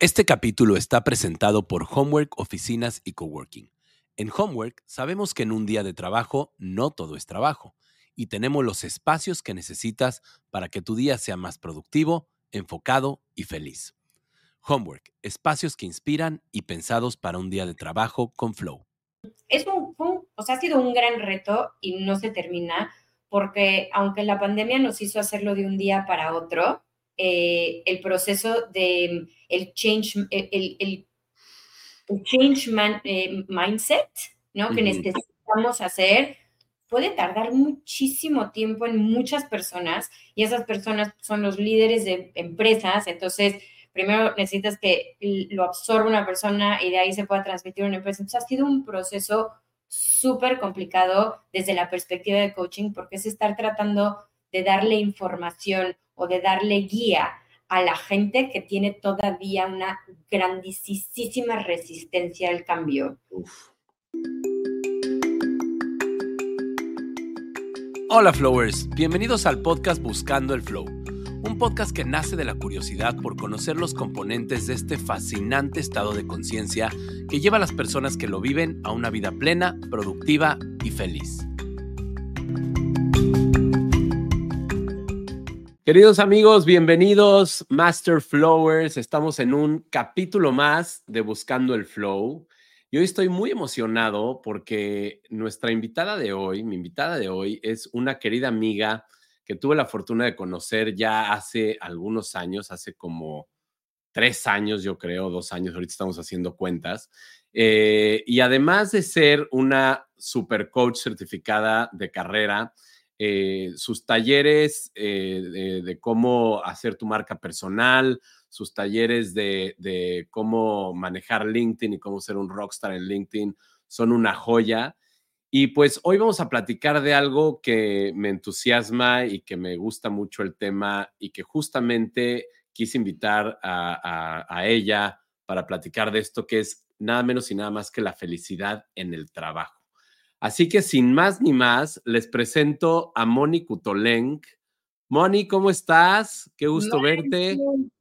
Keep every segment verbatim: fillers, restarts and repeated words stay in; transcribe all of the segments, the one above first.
Este capítulo está presentado por Homework, Oficinas y Coworking. En Homework sabemos que en un día de trabajo no todo es trabajo y tenemos los espacios que necesitas para que tu día sea más productivo, enfocado y feliz. Homework, espacios que inspiran y pensados para un día de trabajo con flow. Es un, un, o sea, ha sido un gran reto y no se termina porque aunque la pandemia nos hizo hacerlo de un día para otro, Eh, el proceso de el change, el, el, el change man, eh, mindset, ¿no? Uh-huh. Que necesitamos hacer puede tardar muchísimo tiempo en muchas personas y esas personas son los líderes de empresas. Entonces, primero necesitas que lo absorba una persona y de ahí se pueda transmitir una empresa. Entonces, ha sido un proceso súper complicado desde la perspectiva de coaching porque es estar tratando de darle información o de darle guía a la gente que tiene todavía una grandísima resistencia al cambio. Uf. Hola Flowers, bienvenidos al podcast Buscando el Flow, un podcast que nace de la curiosidad por conocer los componentes de este fascinante estado de conciencia que lleva a las personas que lo viven a una vida plena, productiva y feliz. Queridos amigos, bienvenidos, Master Flowers. Estamos en un capítulo más de Buscando el Flow. Y hoy estoy muy emocionado porque nuestra invitada de hoy, mi invitada de hoy, es una querida amiga que tuve la fortuna de conocer ya hace algunos años, hace como tres años, yo creo, dos años, ahorita estamos haciendo cuentas. Eh, y además de ser una super coach certificada de carrera, Eh, sus talleres eh, de, de cómo hacer tu marca personal, sus talleres de, de cómo manejar LinkedIn y cómo ser un rockstar en LinkedIn son una joya. Y pues hoy vamos a platicar de algo que me entusiasma y que me gusta mucho el tema y que justamente quise invitar a, a, a ella para platicar de esto, que es nada menos y nada más que la felicidad en el trabajo. Así que sin más ni más, les presento a Moni Couttolenc. Moni, ¿cómo estás? Qué gusto Moni, verte.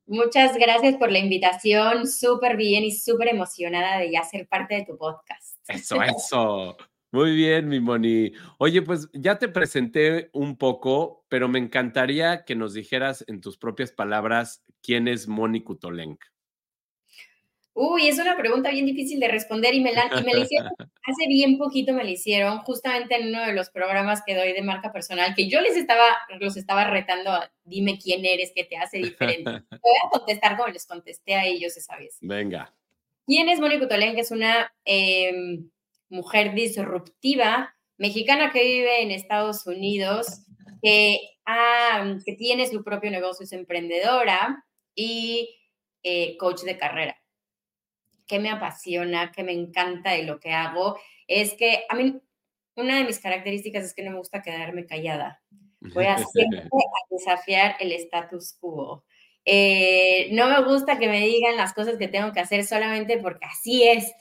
Muchas gracias por la invitación. Súper bien y súper emocionada de ya ser parte de tu podcast. Eso, eso. Muy bien, mi Moni. Oye, pues ya te presenté un poco, pero me encantaría que nos dijeras en tus propias palabras quién es Moni Couttolenc. Uy, es una pregunta bien difícil de responder y me la, y me la hicieron, hace bien poquito me la hicieron, justamente en uno de los programas que doy de marca personal, que yo les estaba, los estaba retando, dime quién eres, qué te hace diferente. Voy a contestar como les contesté a ellos esa vez. Venga. ¿Quién es Moni Couttolenc? Es una eh, mujer disruptiva, mexicana que vive en Estados Unidos, que, ah, que tiene su propio negocio, es emprendedora y eh, coach de carrera. Que me apasiona, que me encanta de lo que hago, es que a mí una de mis características es que no me gusta quedarme callada. Voy a siempre a desafiar el status quo. Eh, no me gusta que me digan las cosas que tengo que hacer solamente porque así es.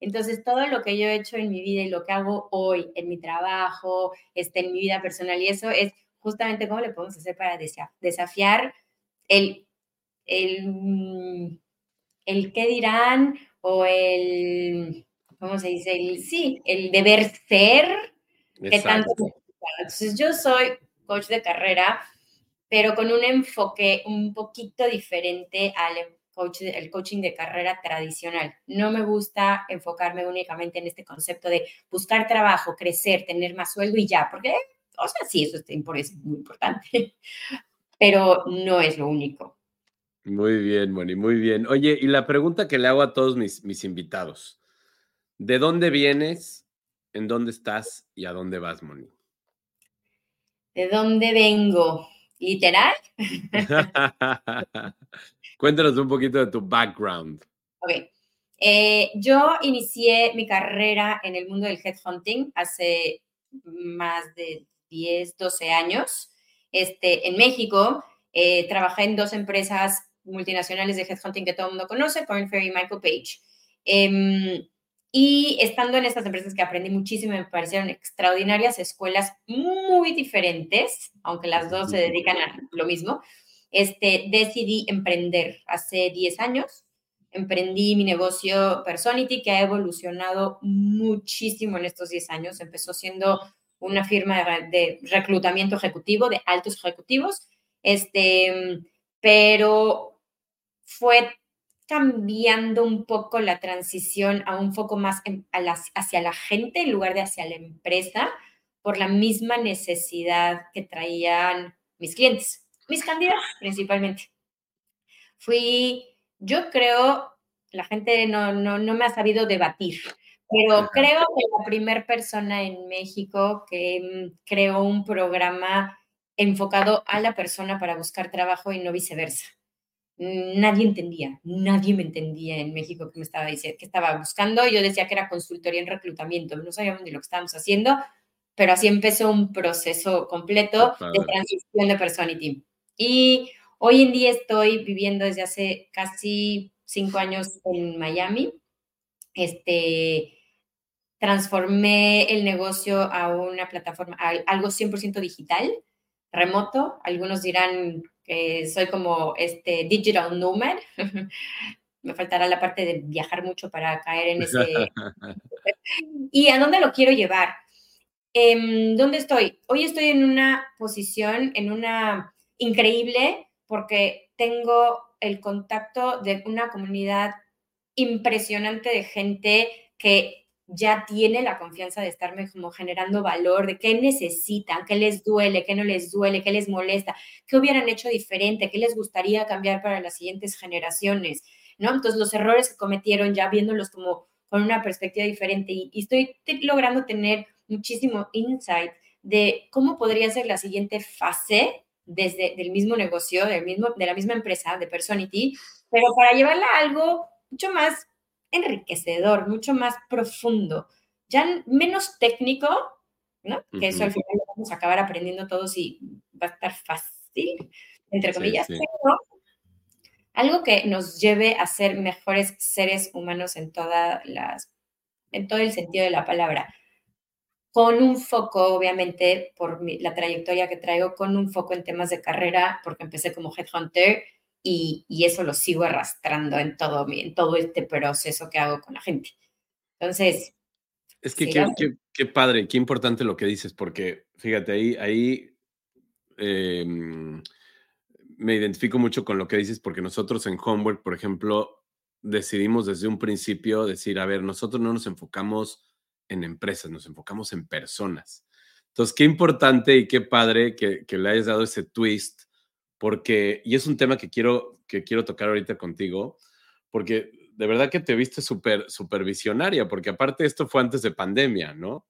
Entonces, todo lo que yo he hecho en mi vida y lo que hago hoy, en mi trabajo, este, en mi vida personal y eso es justamente cómo le podemos hacer para desafiar el... el, el qué dirán, o el, ¿cómo se dice? El, sí, el deber ser. Que tanto. Entonces, yo soy coach de carrera, pero con un enfoque un poquito diferente al coach, el coaching de carrera tradicional. No me gusta enfocarme únicamente en este concepto de buscar trabajo, crecer, tener más sueldo y ya, porque, o sea, sí, eso es muy importante, pero no es lo único. Muy bien, Moni, muy bien. Oye, y la pregunta que le hago a todos mis, mis invitados. ¿De dónde vienes, en dónde estás y a dónde vas, Moni? ¿De dónde vengo? ¿Literal? Cuéntanos un poquito de tu background. Ok. Eh, yo inicié mi carrera en el mundo del headhunting hace más de diez, doce años este, en México. Eh, trabajé en dos empresas multinacionales de headhunting que todo el mundo conoce, Colin Ferry y Michael Page. Eh, y estando en estas empresas que aprendí muchísimo, me parecieron extraordinarias escuelas muy diferentes, aunque las dos se dedican a lo mismo, este, decidí emprender hace diez años emprendí mi negocio Personity, que ha evolucionado muchísimo en estos diez años. Empezó siendo una firma de reclutamiento ejecutivo, de altos ejecutivos, este, pero fue cambiando un poco la transición a un foco más en, a la, hacia la gente en lugar de hacia la empresa, por la misma necesidad que traían mis clientes, mis candidatos principalmente. Fui, yo creo, la gente no, no, no me ha sabido debatir, pero creo que la primera persona en México que creó un programa enfocado a la persona para buscar trabajo y no viceversa. Nadie entendía, nadie me entendía en México que me estaba diciendo, que estaba buscando. Yo decía que era consultoría en reclutamiento, no sabíamos ni lo que estábamos haciendo, pero así empezó un proceso completo de transición de Personity. Y hoy en día estoy viviendo desde hace casi cinco años en Miami. Este, transformé el negocio a una plataforma, a algo cien por ciento digital, remoto. Algunos dirán que soy como este digital nomad. Me faltará la parte de viajar mucho para caer en ese... ¿Y a dónde lo quiero llevar? Eh, ¿Dónde estoy? Hoy estoy en una posición, en una increíble, porque tengo el contacto de una comunidad impresionante de gente que ya tiene la confianza de estarme como generando valor, de qué necesitan, qué les duele, qué no les duele, qué les molesta, qué hubieran hecho diferente, qué les gustaría cambiar para las siguientes generaciones, ¿no? Entonces, los errores que cometieron ya viéndolos como con una perspectiva diferente y, y estoy te- logrando tener muchísimo insight de cómo podría ser la siguiente fase desde el mismo negocio, del mismo, de la misma empresa, de Personity, pero para llevarla a algo mucho más enriquecedor, mucho más profundo, ya menos técnico, ¿no? Que eso al final lo vamos a acabar aprendiendo todos y va a estar fácil, entre comillas, sí, sí. Pero algo que nos lleve a ser mejores seres humanos en todas las, en todo el sentido de la palabra. Con un foco, obviamente, por mi, la trayectoria que traigo, con un foco en temas de carrera, porque empecé como headhunter y, y eso lo sigo arrastrando en todo, en todo este proceso que hago con la gente. Entonces... Es que qué, qué, qué padre, qué importante lo que dices, porque, fíjate, ahí, ahí eh, me identifico mucho con lo que dices, porque nosotros en Homework, por ejemplo, decidimos desde un principio decir, a ver, nosotros no nos enfocamos... en empresas, nos enfocamos en personas. Entonces, qué importante y qué padre que, que le hayas dado ese twist, porque, y es un tema que quiero, que quiero tocar ahorita contigo, porque de verdad que te viste súper, súper visionaria, porque aparte esto fue antes de pandemia, ¿no?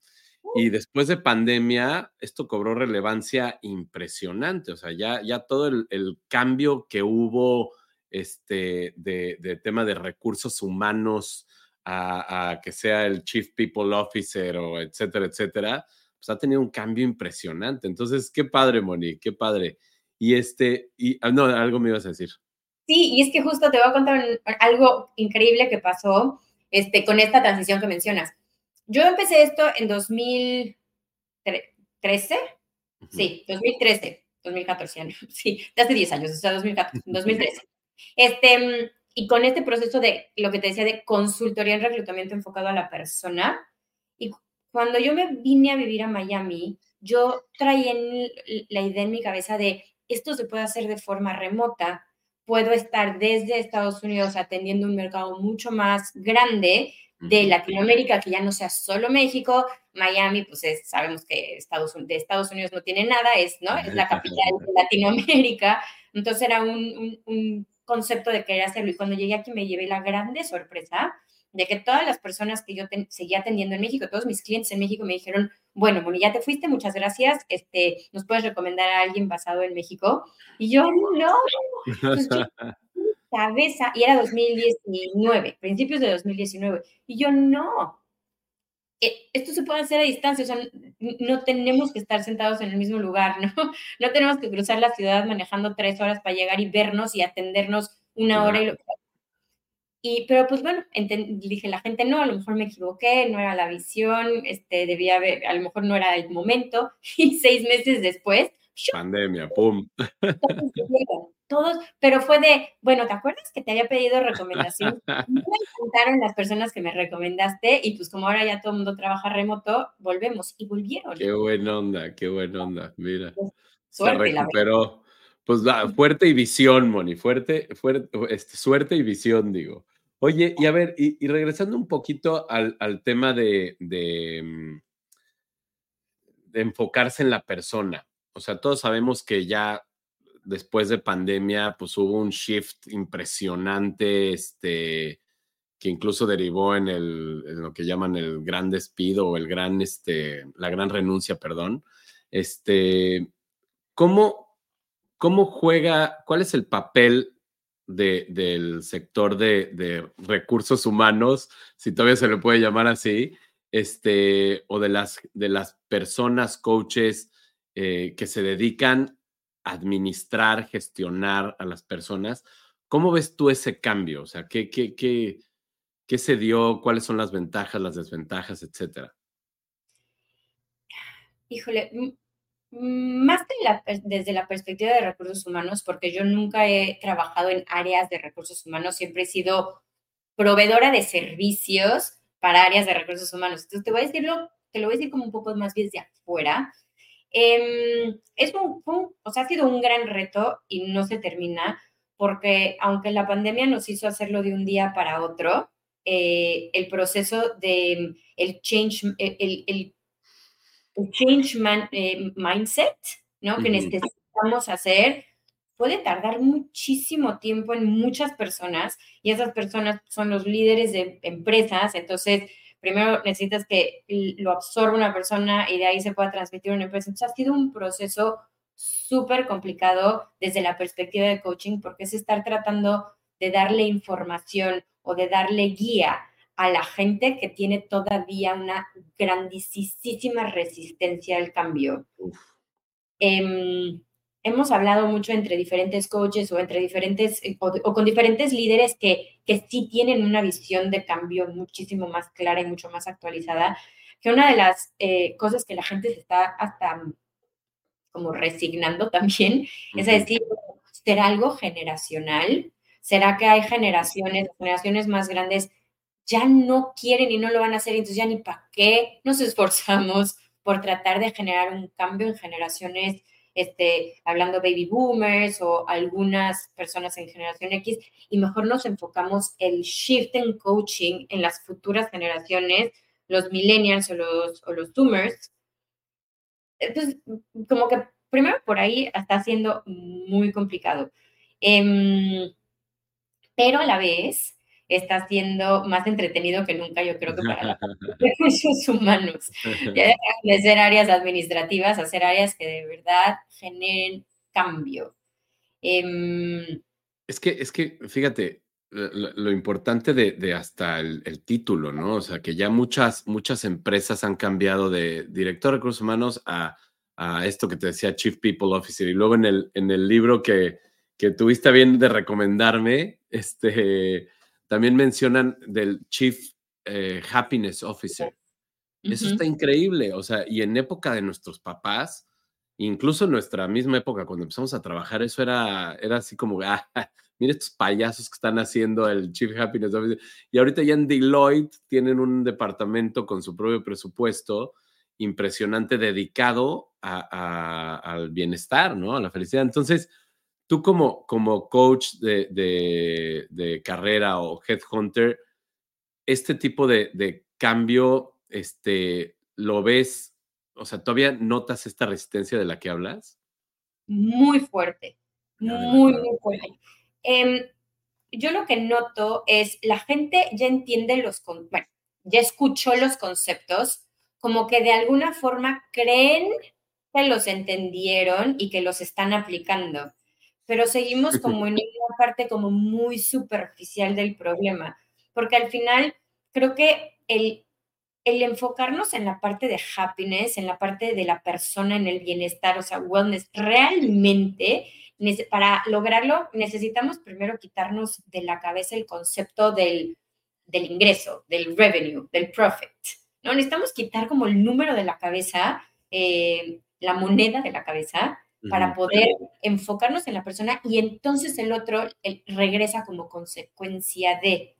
Y después de pandemia, esto cobró relevancia impresionante, o sea, ya, ya todo el, el cambio que hubo este, de, de tema de recursos humanos, A, a que sea el Chief People Officer o etcétera, etcétera, pues ha tenido un cambio impresionante. Entonces, qué padre, Moni, qué padre. Y este, y no, algo me ibas a decir. Sí, y es que justo te voy a contar algo increíble que pasó este, con esta transición que mencionas. Yo empecé esto en dos mil trece, uh-huh. Sí, dos mil trece, dos mil catorce, sí, hace diez años, o sea, dos mil catorce, dos mil trece. Este... Y con este proceso de lo que te decía de consultoría en reclutamiento enfocado a la persona. Y cuando yo me vine a vivir a Miami, yo traía la idea en mi cabeza de esto se puede hacer de forma remota. Puedo estar desde Estados Unidos atendiendo un mercado mucho más grande de Latinoamérica, que ya no sea solo México. Miami, pues es, sabemos que Estados, de Estados Unidos no tiene nada, es, ¿no? Es la capital de Latinoamérica. Entonces era un... un, un concepto de querer hacerlo y cuando llegué aquí me llevé la grande sorpresa de que todas las personas que yo ten, seguía atendiendo en México, todos mis clientes en México me dijeron, bueno, Moni, ya te fuiste, muchas gracias, este, ¿nos puedes recomendar a alguien basado en México? Y yo, no, pues yo, cabeza, y era dos mil diecinueve, principios de dos mil diecinueve, y yo, no, esto se puede hacer a distancia, o sea, no tenemos que estar sentados en el mismo lugar, ¿no? No tenemos que cruzar la ciudad manejando tres horas para llegar y vernos y atendernos una hora y lo que sea. Y, pero pues bueno, enten, dije la gente, no, a lo mejor me equivoqué, no era la visión, este, debía haber, a lo mejor no era el momento, y seis meses después... ¡Pandemia! ¡Pum! todos, pero fue de, bueno, ¿te acuerdas que te había pedido recomendación? Me encantaron las personas que me recomendaste y pues como ahora ya todo el mundo trabaja remoto, volvemos y volvieron. Qué buena onda, qué buena onda, mira. Pues, suerte, se recuperó. Pues la, fuerte y visión, Moni, fuerte, fuerte, este, suerte y visión, digo. Oye, y a ver, y, y regresando un poquito al, al tema de, de, de enfocarse en la persona. O sea, todos sabemos que ya después de pandemia, pues hubo un shift impresionante, este, que incluso derivó en, el, en lo que llaman el gran despido o el gran, este, la gran renuncia, perdón. Este, ¿cómo, cómo juega, cuál es el papel de, del sector de, de recursos humanos, si todavía se le puede llamar así, este, o de las, de las personas, coaches, eh, que se dedican administrar, gestionar a las personas? ¿Cómo ves tú ese cambio? O sea, ¿qué, qué, qué, qué se dio? ¿Cuáles son las ventajas, las desventajas, etcétera? Híjole, m- más que la, desde la perspectiva de recursos humanos, porque yo nunca he trabajado en áreas de recursos humanos, siempre he sido proveedora de servicios para áreas de recursos humanos. Entonces, te voy a decirlo, te lo voy a decir como un poco más bien desde afuera. Eh, es un, un, o sea, ha sido un gran reto y no se termina porque aunque la pandemia nos hizo hacerlo de un día para otro, eh, el proceso de el change, el, el, el change man, eh, mindset, ¿no? Uh-huh. Que necesitamos hacer puede tardar muchísimo tiempo en muchas personas y esas personas son los líderes de empresas, entonces primero necesitas que lo absorba una persona y de ahí se pueda transmitir una empresa. Entonces, ha sido un proceso súper complicado desde la perspectiva de coaching porque es estar tratando de darle información o de darle guía a la gente que tiene todavía una grandísima resistencia al cambio. Eh, hemos hablado mucho entre diferentes coaches o, entre diferentes, o, o con diferentes líderes que que sí tienen una visión de cambio muchísimo más clara y mucho más actualizada, que una de las eh, cosas que la gente se está hasta como resignando también, uh-huh. es decir, ¿será algo generacional? ¿Será que hay generaciones, generaciones más grandes ya no quieren y no lo van a hacer, entonces ya ni para qué nos esforzamos por tratar de generar un cambio en generaciones? Este, hablando baby boomers o algunas personas en generación X, y mejor nos enfocamos el shift en coaching en las futuras generaciones, los millennials o los, o los zoomers. Entonces, como que primero por ahí está siendo muy complicado, eh, pero a la vez está siendo más entretenido que nunca, yo creo que para los recursos humanos. Ya dejan de ser áreas administrativas, a ser áreas que de verdad generen cambio. Eh, es que, es que, fíjate, lo, lo importante de, de hasta el, el título, ¿no? O sea, que ya muchas, muchas empresas han cambiado de director de recursos humanos a, a esto que te decía Chief People Officer. Y luego en el, en el libro que, que tuviste bien de recomendarme, este... también mencionan del Chief eh, Happiness Officer. Eso uh-huh. está increíble. O sea, y en época de nuestros papás, incluso en nuestra misma época, cuando empezamos a trabajar, eso era, era así como, ah, mira estos payasos que están haciendo el Chief Happiness Officer. Y ahorita ya en Deloitte tienen un departamento con su propio presupuesto impresionante dedicado a, a, al bienestar, ¿no? A la felicidad. Entonces, tú como, como coach de, de, de carrera o headhunter, este tipo de, de cambio, este, ¿lo ves? O sea, ¿todavía notas esta resistencia de la que hablas? Muy fuerte, muy, muy fuerte. Eh, yo lo que noto es la gente ya entiende los, bueno, ya escuchó los conceptos, como que de alguna forma creen que los entendieron y que los están aplicando. Pero seguimos como en una parte como muy superficial del problema, porque al final creo que el, el enfocarnos en la parte de happiness, en la parte de la persona, en el bienestar, o sea, wellness, realmente para lograrlo necesitamos primero quitarnos de la cabeza el concepto del, del ingreso, del revenue, del profit, ¿no? Necesitamos quitar como el número de la cabeza, eh, la moneda de la cabeza, para poder enfocarnos en la persona y entonces el otro el, regresa como consecuencia de.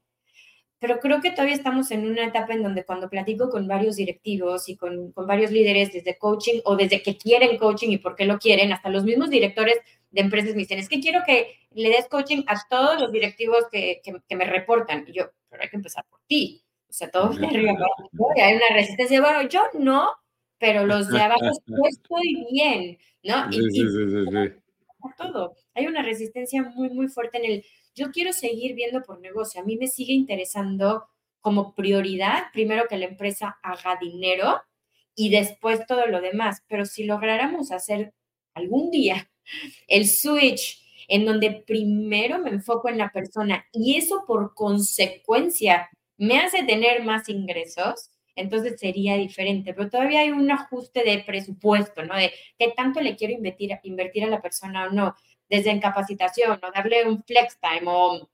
Pero creo que todavía estamos en una etapa en donde cuando platico con varios directivos y con, con varios líderes desde coaching o desde que quieren coaching y por qué lo quieren, hasta los mismos directores de empresas me dicen, es que quiero que le des coaching a todos los directivos que, que, que me reportan. Y yo, pero hay que empezar por ti. O sea, todos de arriba, ¿no? Y hay una resistencia. Bueno, yo no, pero los de abajo pues estoy bien, ¿no? Y, sí, sí, sí, sí. Todo. Hay una resistencia muy, muy fuerte en el, yo quiero seguir viendo por negocio. A mí me sigue interesando como prioridad, primero que la empresa haga dinero y después todo lo demás. Pero si lográramos hacer algún día el switch en donde primero me enfoco en la persona y eso por consecuencia me hace tener más ingresos, entonces sería diferente. Pero todavía hay un ajuste de presupuesto, ¿no? De qué tanto le quiero invertir, invertir a la persona o no. Desde capacitación o darle un flex time o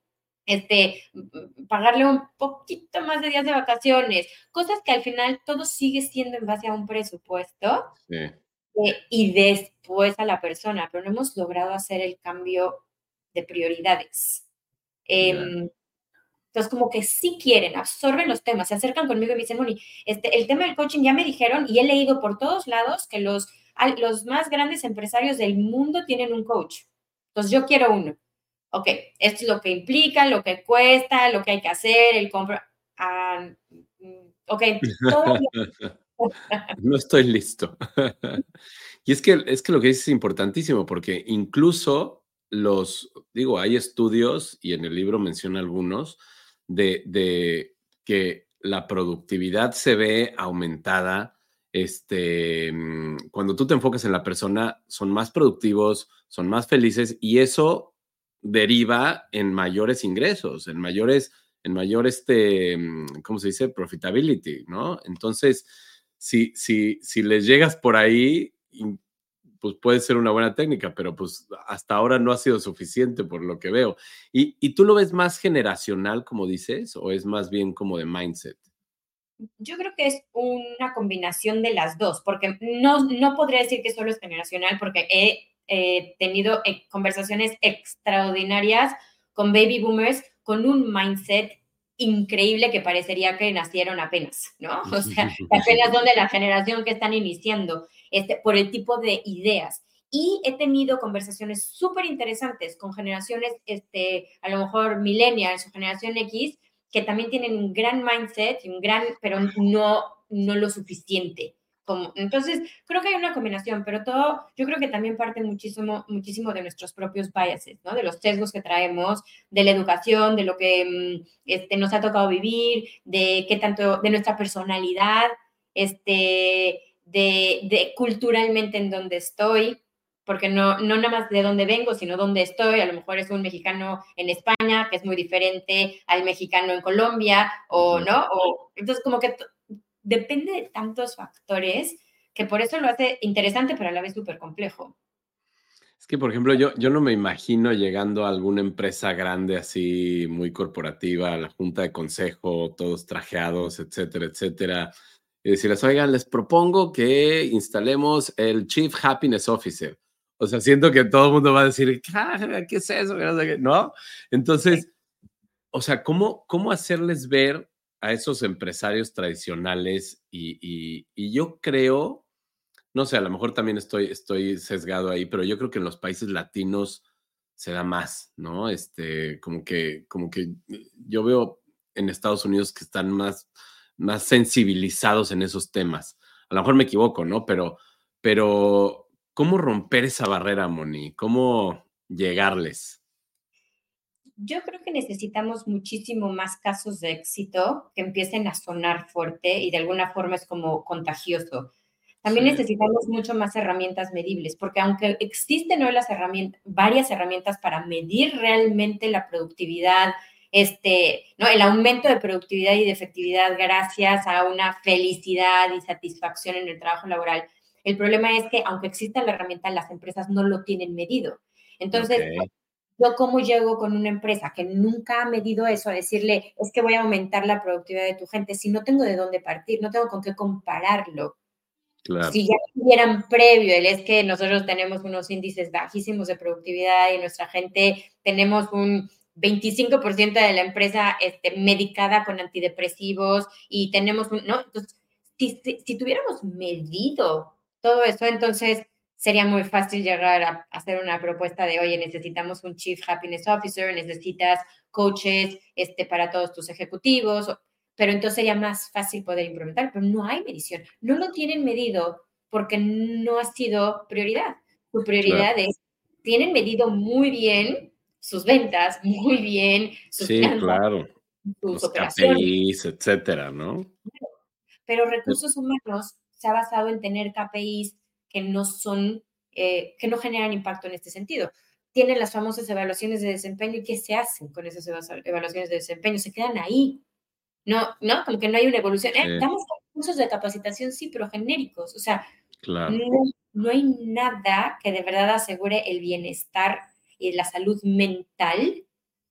este, pagarle un poquito más de días de vacaciones. Cosas que al final todo sigue siendo en base a un presupuesto sí. eh, y después a la persona. Pero no hemos logrado hacer el cambio de prioridades. Eh, yeah. Entonces, como que sí quieren, absorben los temas. Se acercan conmigo y me dicen, Moni, este, el tema del coaching ya me dijeron y he leído por todos lados que los, los más grandes empresarios del mundo tienen un coach. Entonces, yo quiero uno. Ok, esto es lo que implica, lo que cuesta, lo que hay que hacer, el compra. Ah, ok, todo. No estoy listo. Y es que, es que lo que dices es importantísimo porque incluso los, digo, hay estudios y en el libro menciona algunos de, de que la productividad se ve aumentada. Este, cuando tú te enfocas en la persona, son más productivos, son más felices y eso deriva en mayores ingresos, en mayores, en mayor este, ¿cómo se dice? Profitability, ¿no? Entonces, si, si, si les llegas por ahí, pues puede ser una buena técnica, pero pues hasta ahora no ha sido suficiente por lo que veo. ¿Y, y tú lo ves más generacional, como dices, o es más bien como de mindset? Yo creo que es una combinación de las dos, porque no, no podría decir que solo es generacional, porque he eh, tenido eh, conversaciones extraordinarias con baby boomers con un mindset increíble que parecería que nacieron apenas, ¿no? O sea, apenas son de la generación que están iniciando, este, por el tipo de ideas. Y he tenido conversaciones súper interesantes con generaciones, este, a lo mejor millennials o generación X, que también tienen un gran mindset y un gran, pero no, no lo suficiente. Como, entonces, creo que hay una combinación, pero todo, yo creo que también parte muchísimo, muchísimo de nuestros propios biases, ¿no? De los sesgos que traemos, de la educación, de lo que este, nos ha tocado vivir, de qué tanto, de nuestra personalidad, este, de, de culturalmente en donde estoy. Porque no, no nada más de dónde vengo, sino dónde estoy. A lo mejor es un mexicano en España que es muy diferente al mexicano en Colombia, o no. O, entonces, como que t- depende de tantos factores que por eso lo hace interesante, pero a la vez súper complejo. Es que, por ejemplo, yo, yo no me imagino llegando a alguna empresa grande así, muy corporativa, a la junta de consejo, todos trajeados, etcétera, etcétera. Y decirles, oigan, les propongo que instalemos el Chief Happiness Officer. O sea, siento que todo el mundo va a decir, ¿qué es eso? ¿No? Entonces, o sea, ¿cómo, cómo hacerles ver a esos empresarios tradicionales? Y, y, y yo creo, no sé, a lo mejor también estoy, estoy sesgado ahí, pero yo creo que en los países latinos se da más, ¿no? Este, como que, como que yo veo en Estados Unidos que están más, más sensibilizados en esos temas. A lo mejor me equivoco, ¿no? Pero... pero ¿cómo romper esa barrera, Moni? ¿Cómo llegarles? Yo creo que necesitamos muchísimo más casos de éxito que empiecen a sonar fuerte y de alguna forma es como contagioso. También sí. necesitamos mucho más herramientas medibles, porque aunque existen hoy las herramientas, varias herramientas para medir realmente la productividad, este, ¿no? El aumento de productividad y de efectividad gracias a una felicidad y satisfacción en el trabajo laboral. El problema es que, aunque exista la herramienta, las empresas no lo tienen medido. Entonces, okay. ¿yo cómo llego con una empresa que nunca ha medido eso a decirle, es que voy a aumentar la productividad de tu gente? Si no tengo de dónde partir, no tengo con qué compararlo. Claro. Si ya tuvieran previo, el es que nosotros tenemos unos índices bajísimos de productividad y nuestra gente, tenemos un veinticinco por ciento de la empresa este, medicada con antidepresivos y tenemos un, ¿no? Entonces, si, si, si tuviéramos medido todo eso, entonces sería muy fácil llegar a hacer una propuesta de, oye, necesitamos un Chief Happiness Officer, necesitas coaches este, para todos tus ejecutivos, pero entonces sería más fácil poder implementar, pero no hay medición. No lo tienen medido porque no ha sido prioridad. Su prioridad claro. es, tienen medido muy bien sus ventas, muy bien sus sí, plantas, claro. sus operaciones. K P Is, etcétera, ¿no? Pero recursos humanos se ha basado en tener K P Is que no son, eh, que no generan impacto en este sentido. Tienen las famosas evaluaciones de desempeño y ¿qué se hacen con esas evaluaciones de desempeño? Se quedan ahí. No, no, como que no hay una evolución. Sí. Eh, damos cursos de capacitación, sí, pero genéricos. O sea, claro. no, no hay nada que de verdad asegure el bienestar y la salud mental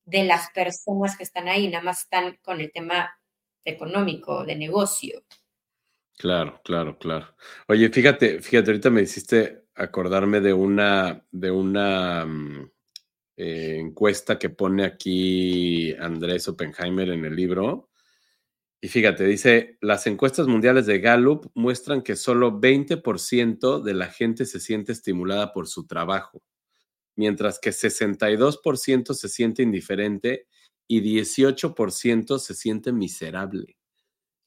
de las personas que están ahí. Nada más están con el tema económico, de negocio. Claro, claro, claro. Oye, fíjate, fíjate, ahorita me hiciste acordarme de una, de una... Um... Eh, encuesta que pone aquí Andrés Oppenheimer en el libro. Y fíjate, dice, las encuestas mundiales de Gallup muestran que solo veinte por ciento de la gente se siente estimulada por su trabajo, mientras que sesenta y dos por ciento se siente indiferente y dieciocho por ciento se siente miserable.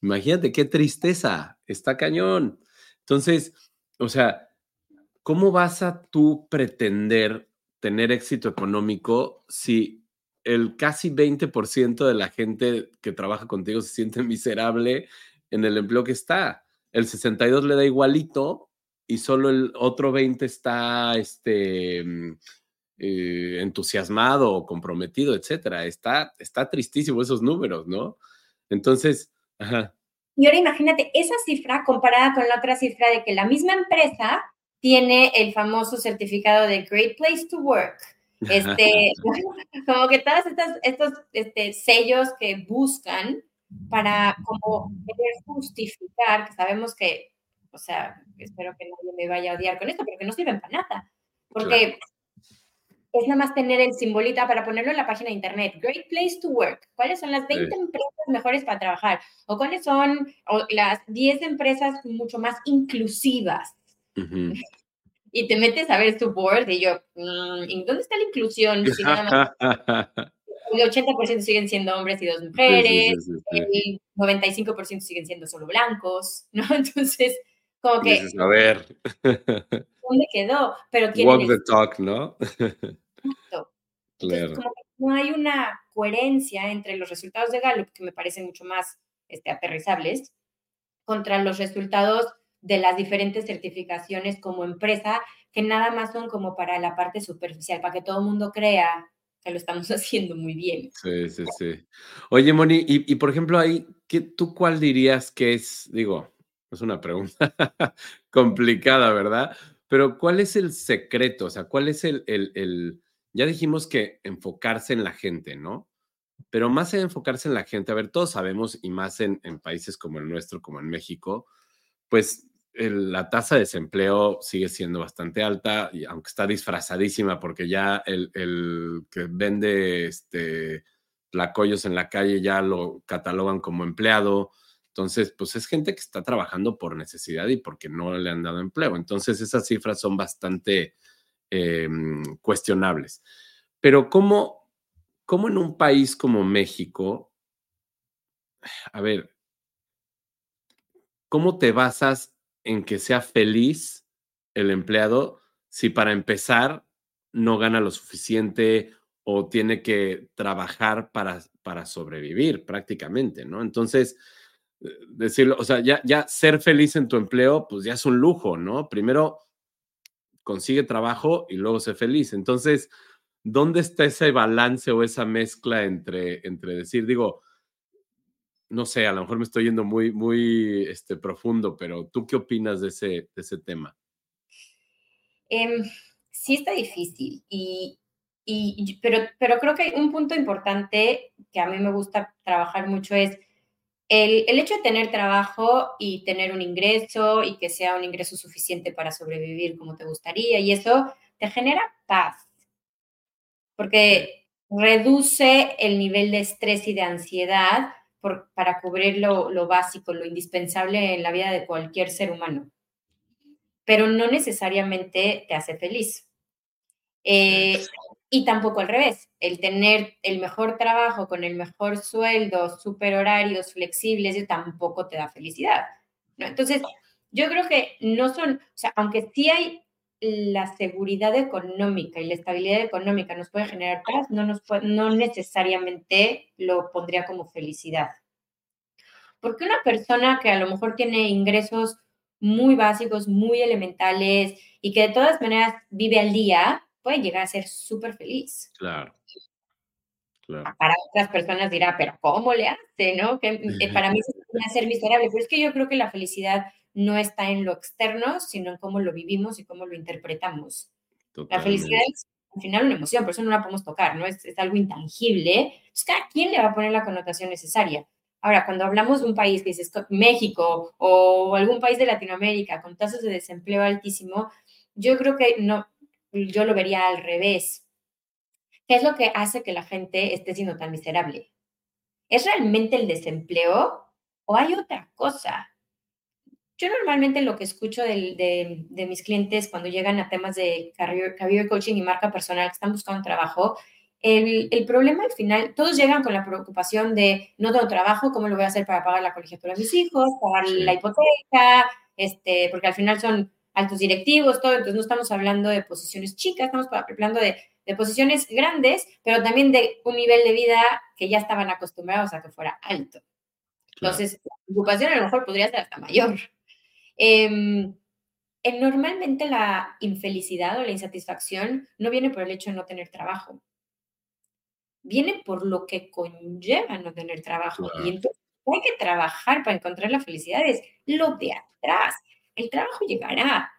Imagínate qué tristeza, está cañón. Entonces, o sea, ¿cómo vas a tú pretender tener éxito económico si el casi veinte por ciento de la gente que trabaja contigo se siente miserable en el empleo que está? El sesenta y dos le da igualito y solo el otro veinte está este, eh, entusiasmado o comprometido, etcétera. Está, está tristísimo esos números, ¿no? Entonces, ajá. Y ahora imagínate esa cifra comparada con la otra cifra de que la misma empresa tiene el famoso certificado de Great Place to Work. Este, como que todos estos, estos este, sellos que buscan para como querer justificar, que sabemos que, o sea, espero que nadie me vaya a odiar con esto, pero que no sirven para nada. Porque claro. es nada más tener el simbolita para ponerlo en la página de internet. Great Place to Work. ¿Cuáles son las veinte sí. empresas mejores para trabajar? ¿O cuáles son las diez empresas mucho más inclusivas? Uh-huh. Y te metes a ver tu board y yo, ¿y dónde está la inclusión? Si nada más, el ochenta por ciento siguen siendo hombres y dos mujeres, sí, sí, sí, sí. el noventa y cinco por ciento siguen siendo solo blancos, ¿no? Entonces, como que... Dices, a ver. ¿Dónde quedó? Pero Walk el... the talk, ¿no? Exacto. Entonces, claro. Como que no hay una coherencia entre los resultados de Gallup, que me parecen mucho más este, aterrizables, contra los resultados de las diferentes certificaciones como empresa, que nada más son como para la parte superficial, para que todo el mundo crea que lo estamos haciendo muy bien. Sí, sí, sí. Oye, Moni, y, y por ejemplo ahí, ¿qué, ¿tú cuál dirías que es, digo, es una pregunta complicada, ¿verdad? Pero ¿cuál es el secreto? O sea, ¿cuál es el, el, el, ya dijimos que enfocarse en la gente, ¿no? Pero más en enfocarse en la gente, a ver, todos sabemos, y más en, en países como el nuestro, como en México, pues la tasa de desempleo sigue siendo bastante alta, y aunque está disfrazadísima porque ya el, el que vende este, tlacoyos en la calle ya lo catalogan como empleado. Entonces, pues es gente que está trabajando por necesidad y porque no le han dado empleo. Entonces, esas cifras son bastante eh, cuestionables. Pero ¿cómo, cómo en un país como México, a ver, ¿cómo te basas en que sea feliz el empleado si para empezar no gana lo suficiente o tiene que trabajar para, para sobrevivir prácticamente, ¿no? Entonces, decirlo, o sea, ya, ya ser feliz en tu empleo, pues ya es un lujo, ¿no? Primero consigue trabajo y luego sé feliz. Entonces, ¿dónde está ese balance o esa mezcla entre, entre decir, digo, no sé, a lo mejor me estoy yendo muy, muy este, profundo, pero ¿tú qué opinas de ese, de ese tema? Um, sí está difícil, y, y, pero, pero creo que un punto importante que a mí me gusta trabajar mucho es El, el hecho de tener trabajo y tener un ingreso y que sea un ingreso suficiente para sobrevivir como te gustaría, y eso te genera paz, porque reduce el nivel de estrés y de ansiedad por, para cubrir lo, lo básico, lo indispensable en la vida de cualquier ser humano. Pero no necesariamente te hace feliz. Eh, y tampoco al revés. El tener el mejor trabajo con el mejor sueldo, super horarios, flexibles, eso tampoco te da felicidad, ¿no? Entonces, yo creo que no son... O sea, aunque sí hay la seguridad económica y la estabilidad económica nos puede generar paz, no, nos puede, no necesariamente lo pondría como felicidad. Porque una persona que a lo mejor tiene ingresos muy básicos, muy elementales y que de todas maneras vive al día, puede llegar a ser súper feliz. Claro, claro. Para otras personas dirá, pero ¿cómo le hace? ¿No? Que para mí es ser miserable, pero es que yo creo que la felicidad no está en lo externo, sino en cómo lo vivimos y cómo lo interpretamos. Totalmente. La felicidad es al final una emoción, por eso no la podemos tocar, ¿no? Es, es algo intangible. Entonces, cada quien le va a poner la connotación necesaria. Ahora, cuando hablamos de un país que dices México o algún país de Latinoamérica con tasas de desempleo altísimo, yo creo que no, yo lo vería al revés. ¿Qué es lo que hace que la gente esté siendo tan miserable? ¿Es realmente el desempleo o hay otra cosa? Yo normalmente lo que escucho de, de, de mis clientes cuando llegan a temas de career, career coaching y marca personal que están buscando trabajo, El, el problema al final, todos llegan con la preocupación de no tengo trabajo, ¿cómo lo voy a hacer para pagar la colegiatura de mis hijos, pagar sí. la hipoteca? Este, porque al final son altos directivos, todo, entonces no estamos hablando de posiciones chicas, estamos hablando de, de posiciones grandes, pero también de un nivel de vida que ya estaban acostumbrados a que fuera alto. Claro. Entonces, la preocupación a lo mejor podría ser hasta mayor. Eh, eh, normalmente la infelicidad o la insatisfacción no viene por el hecho de no tener trabajo. Viene por lo que conlleva no tener trabajo. Claro. Y entonces hay que trabajar para encontrar la felicidad. Es lo de atrás. El trabajo llegará.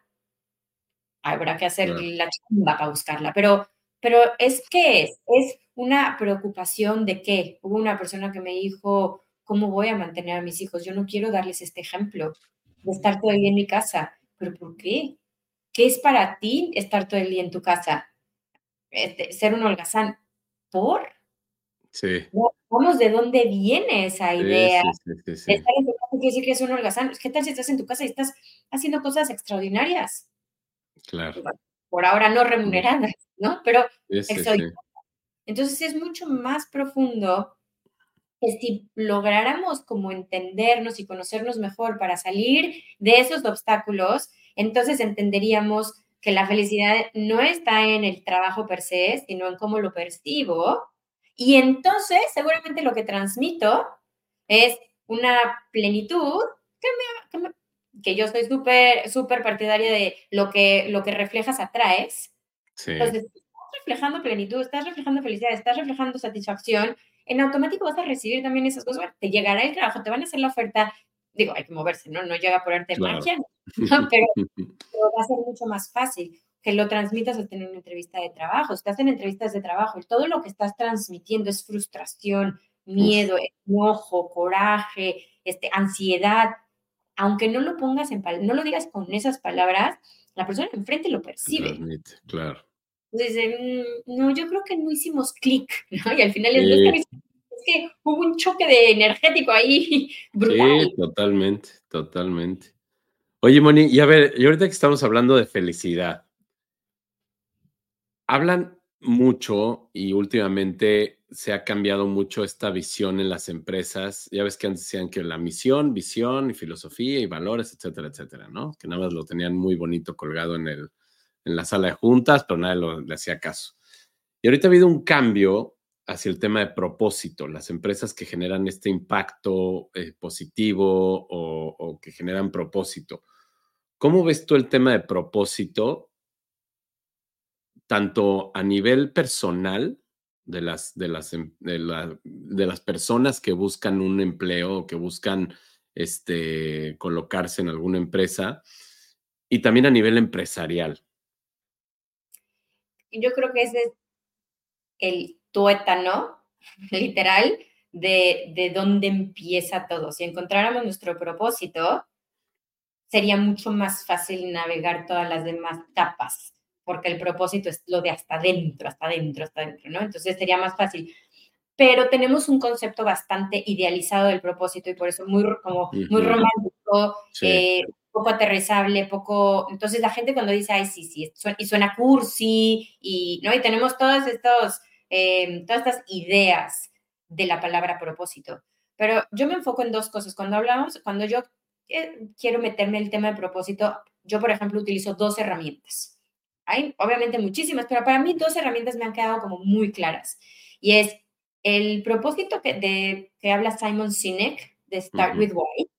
Habrá que hacer claro. la chamba para buscarla. Pero, pero es que es, es una preocupación de que hubo una persona que me dijo, ¿cómo voy a mantener a mis hijos? Yo no quiero darles este ejemplo de estar todo el día en mi casa. ¿Pero por qué? ¿Qué es para ti estar todo el día en tu casa? Este, ser un holgazán. ¿Por? Sí. Vamos, ¿de dónde viene esa idea? Sí, sí, sí, sí. De estar en tu casa quiere decir que es un holgazán. ¿Qué tal si estás en tu casa y estás haciendo cosas extraordinarias? Claro. Por ahora no remuneradas, ¿no? Pero sí, sí, extraordinarias. Sí. Entonces es mucho más profundo que si lográramos como entendernos y conocernos mejor para salir de esos obstáculos, entonces entenderíamos que la felicidad no está en el trabajo per se, sino en cómo lo percibo. Y entonces, seguramente lo que transmito es una plenitud que, me, que, me, que yo soy súper súper partidaria de lo que, lo que reflejas atraes. Sí. Entonces, estás reflejando plenitud, estás reflejando felicidad, estás reflejando satisfacción. En automático vas a recibir también esas cosas. Bueno, te llegará el trabajo, te van a hacer la oferta. Digo, hay que moverse, ¿no? No llega por arte de claro. magia, ¿no? Pero, pero va a ser mucho más fácil que lo transmitas al tener una entrevista de trabajo. Estás en entrevistas de trabajo y todo lo que estás transmitiendo es frustración, miedo, enojo, coraje, este, ansiedad. Aunque no lo pongas en pal- no lo digas con esas palabras, la persona enfrente lo percibe. Transmite, claro. Entonces, no, yo creo que no hicimos clic, ¿no? Y al final es eh. que que hubo un choque de energético ahí brutal. Sí, totalmente, totalmente. Oye, Moni, y a ver, y ahorita que estamos hablando de felicidad, hablan mucho y últimamente se ha cambiado mucho esta visión en las empresas. Ya ves que antes decían que la misión, visión y filosofía y valores, etcétera, etcétera, ¿no? Que nada más lo tenían muy bonito colgado en, el, en la sala de juntas, pero nadie lo, le hacía caso. Y ahorita ha habido un cambio hacia el tema de propósito, las empresas que generan este impacto eh, positivo o, o que generan propósito. ¿Cómo ves tú el tema de propósito, tanto a nivel personal de las, de las, de la, de las personas que buscan un empleo o que buscan este, colocarse en alguna empresa, y también a nivel empresarial? Yo creo que ese es el tuétano, literal, de, de dónde empieza todo. Si encontráramos nuestro propósito, sería mucho más fácil navegar todas las demás capas, porque el propósito es lo de hasta adentro, hasta adentro, hasta adentro, ¿no? Entonces sería más fácil. Pero tenemos un concepto bastante idealizado del propósito y por eso muy, como, muy uh-huh. romántico, sí. eh, poco aterrizable, poco... Entonces la gente cuando dice, ay, sí, sí, suena, y suena cursi, y, ¿no? Y tenemos todos estos, eh, todas estas ideas de la palabra propósito. Pero yo me enfoco en dos cosas. Cuando hablamos, cuando yo quiero meterme en el tema de propósito, yo, por ejemplo, utilizo dos herramientas. Hay obviamente muchísimas, pero para mí dos herramientas me han quedado como muy claras. Y es el propósito que, de, que habla Simon Sinek, de Start uh-huh. with Why,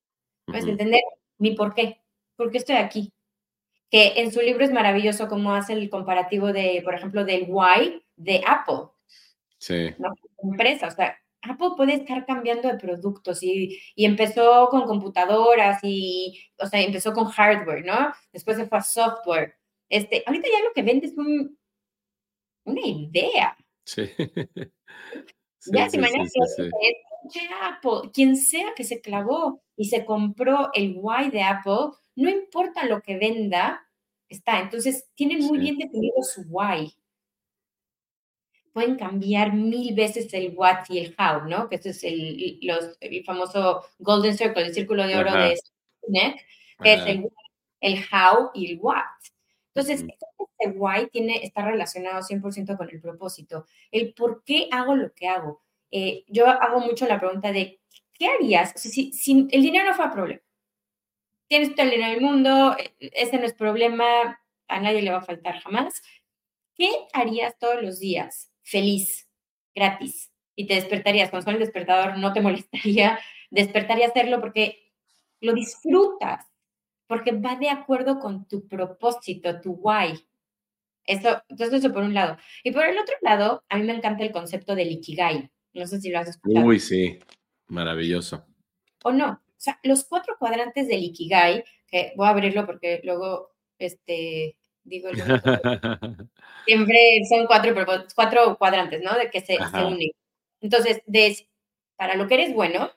¿no? Es uh-huh. entender mi por qué, por qué estoy aquí. Que en su libro es maravilloso cómo hace el comparativo de, por ejemplo, del Why de Apple. Sí. ¿No? Empresa, o sea, Apple puede estar cambiando de productos y, y empezó con computadoras y, o sea, empezó con hardware, ¿no? Después se fue a software. Este, ahorita ya lo que vende es un, una idea. Sí. Sí, ya, sí, si mañana sí, sí, sí. Apple, quien sea que se clavó y se compró el Why de Apple, no importa lo que venda, está. Entonces, tienen muy sí. bien definido su Why. Pueden cambiar mil veces el What y el How, ¿no? Que este es el, los, el famoso Golden Circle, el círculo de oro Ajá. de Sinek, que Ajá. es el, el How y el What. Entonces, este why tiene, está relacionado cien por ciento con el propósito. El por qué hago lo que hago. Eh, yo hago mucho la pregunta de, ¿qué harías? O sea, si, si el dinero no fuera problema. Tienes todo el dinero del mundo, este no es problema, a nadie le va a faltar jamás. ¿Qué harías todos los días? Feliz, gratis. Y te despertarías con solo el despertador, no te molestaría. Despertarías hacerlo porque lo disfrutas. Porque va de acuerdo con tu propósito, tu why. Eso, entonces, eso por un lado. Y por el otro lado, a mí me encanta el concepto del Ikigai. No sé si lo has escuchado. Uy, sí. Maravilloso. O no. O sea, los cuatro cuadrantes del Ikigai, que voy a abrirlo porque luego, este, digo, siempre son cuatro, cuatro cuadrantes, ¿no? De que se, se unen. Entonces, de, para lo que eres bueno,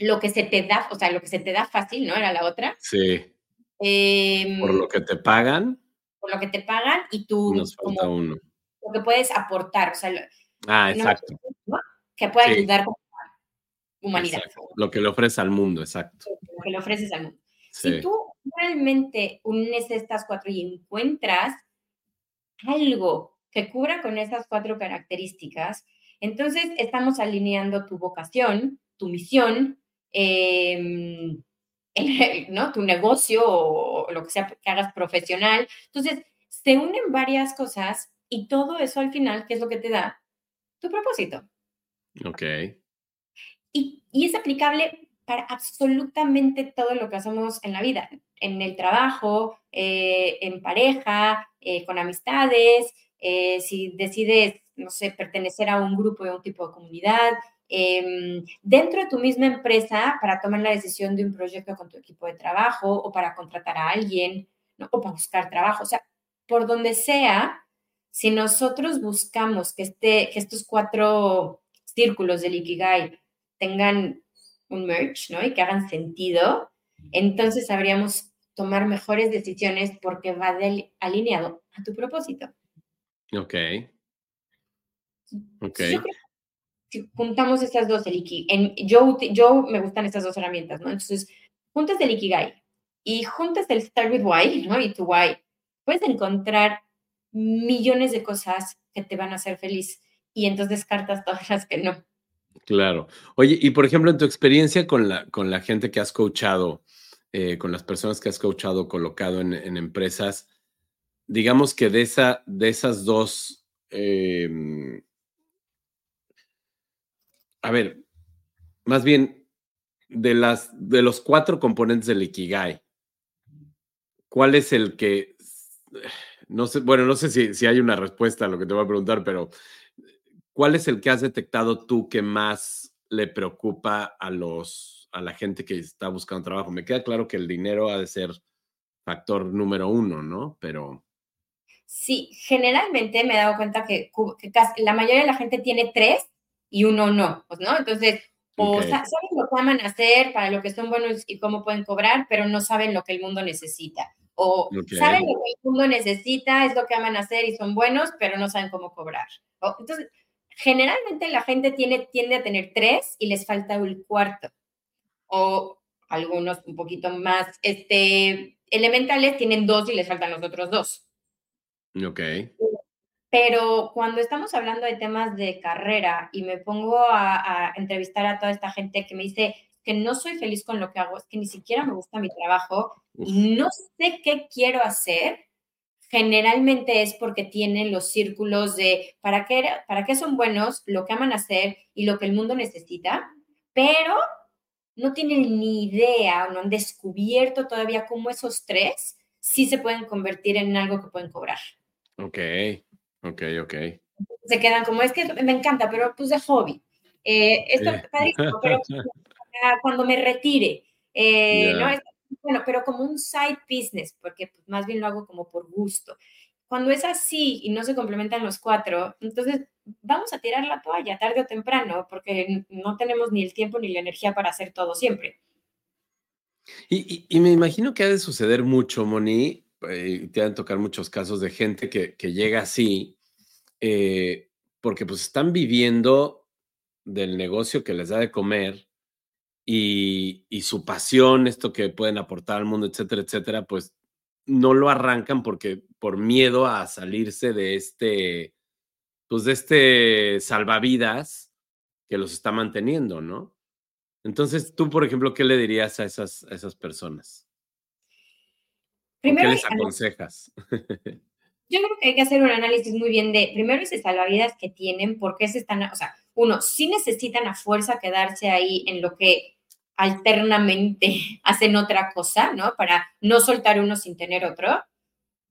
lo que se te da, o sea, lo que se te da fácil, ¿no? Era la otra. Sí. Eh, por lo que te pagan. Por lo que te pagan y tú... Nos falta como, uno. Lo que puedes aportar, o sea... Lo, ah, exacto. ¿No? Que puede sí. ayudar con la humanidad. Exacto. Lo que le ofreces al mundo, exacto. Lo que le ofreces al mundo. Sí. Si tú realmente unes estas cuatro y encuentras algo que cubra con estas cuatro características, entonces estamos alineando tu vocación, tu misión, Eh, el, ¿no? tu negocio o lo que sea que hagas profesional. Entonces, se unen varias cosas y todo eso al final, ¿qué es lo que te da? Tu propósito. Ok. Y, y es aplicable para absolutamente todo lo que hacemos en la vida, en el trabajo, eh, en pareja, eh, con amistades, eh, si decides, no sé, pertenecer a un grupo o a un tipo de comunidad, Eh, dentro de tu misma empresa para tomar la decisión de un proyecto con tu equipo de trabajo o para contratar a alguien, ¿no? O para buscar trabajo. O sea, por donde sea, si nosotros buscamos que, este, que estos cuatro círculos del Ikigai tengan un merge, ¿no? Y que hagan sentido, entonces sabríamos tomar mejores decisiones porque va de, alineado a tu propósito. Ok. Ok. Yo creo que si juntamos estas dos, el Ikigai, yo, yo me gustan estas dos herramientas, ¿no? Entonces, juntas el Ikigai y juntas el Start with Why, ¿no? Y tu Why, puedes encontrar millones de cosas que te van a hacer feliz y entonces descartas todas las que no. Claro. Oye, y por ejemplo, en tu experiencia con la, con la gente que has coachado, eh, con las personas que has coachado, colocado en, en empresas, digamos que de, esa, de esas dos... Eh, A ver, más bien, de, las, de los cuatro componentes del Ikigai, ¿cuál es el que, no sé, bueno, no sé si, si hay una respuesta a lo que te voy a preguntar, pero ¿cuál es el que has detectado tú que más le preocupa a, los, a la gente que está buscando trabajo? Me queda claro que el dinero ha de ser factor número uno, ¿no? Pero... Sí, generalmente me he dado cuenta que, que casi, la mayoría de la gente tiene tres y uno no, ¿no? Entonces, o okay. sa- saben lo que aman hacer, para lo que son buenos y cómo pueden cobrar, pero no saben lo que el mundo necesita. O okay. saben lo que el mundo necesita, es lo que aman hacer y son buenos, pero no saben cómo cobrar. ¿No? Entonces, generalmente la gente tiene, tiende a tener tres y les falta el cuarto. O algunos un poquito más este, elementales tienen dos y les faltan los otros dos. Ok. Pero cuando estamos hablando de temas de carrera y me pongo a, a entrevistar a toda esta gente que me dice que no soy feliz con lo que hago, es que ni siquiera me gusta mi trabajo Uf. y no sé qué quiero hacer, generalmente es porque tienen los círculos de para qué, para qué son buenos, lo que aman hacer y lo que el mundo necesita, pero no tienen ni idea o no han descubierto todavía cómo esos tres sí se pueden convertir en algo que pueden cobrar. Ok, ok, ok. Se quedan como, es que me encanta, pero pues de hobby. Eh, esto es padrísimo, pero cuando me retire. Eh, yeah. ¿no? Esto, bueno, pero como un side business, porque pues, más bien lo hago como por gusto. Cuando es así y no se complementan los cuatro, entonces vamos a tirar la toalla tarde o temprano, porque no tenemos ni el tiempo ni la energía para hacer todo siempre. Y, y, y me imagino que ha de suceder mucho, Moni, eh, te han tocado muchos casos de gente que, que llega así, eh, porque pues están viviendo del negocio que les da de comer y, y su pasión, esto que pueden aportar al mundo, etcétera, etcétera, pues no lo arrancan porque por miedo a salirse de este, pues de este salvavidas que los está manteniendo, ¿no? Entonces, tú, por ejemplo, ¿qué le dirías a esas, a esas personas? Primero, ¿qué les aconsejas? Yo creo que hay que hacer un análisis muy bien de, primero, esas salvavidas que tienen, por qué se están, o sea, uno, sí necesitan a fuerza quedarse ahí en lo que alternamente hacen otra cosa, ¿no? Para no soltar uno sin tener otro,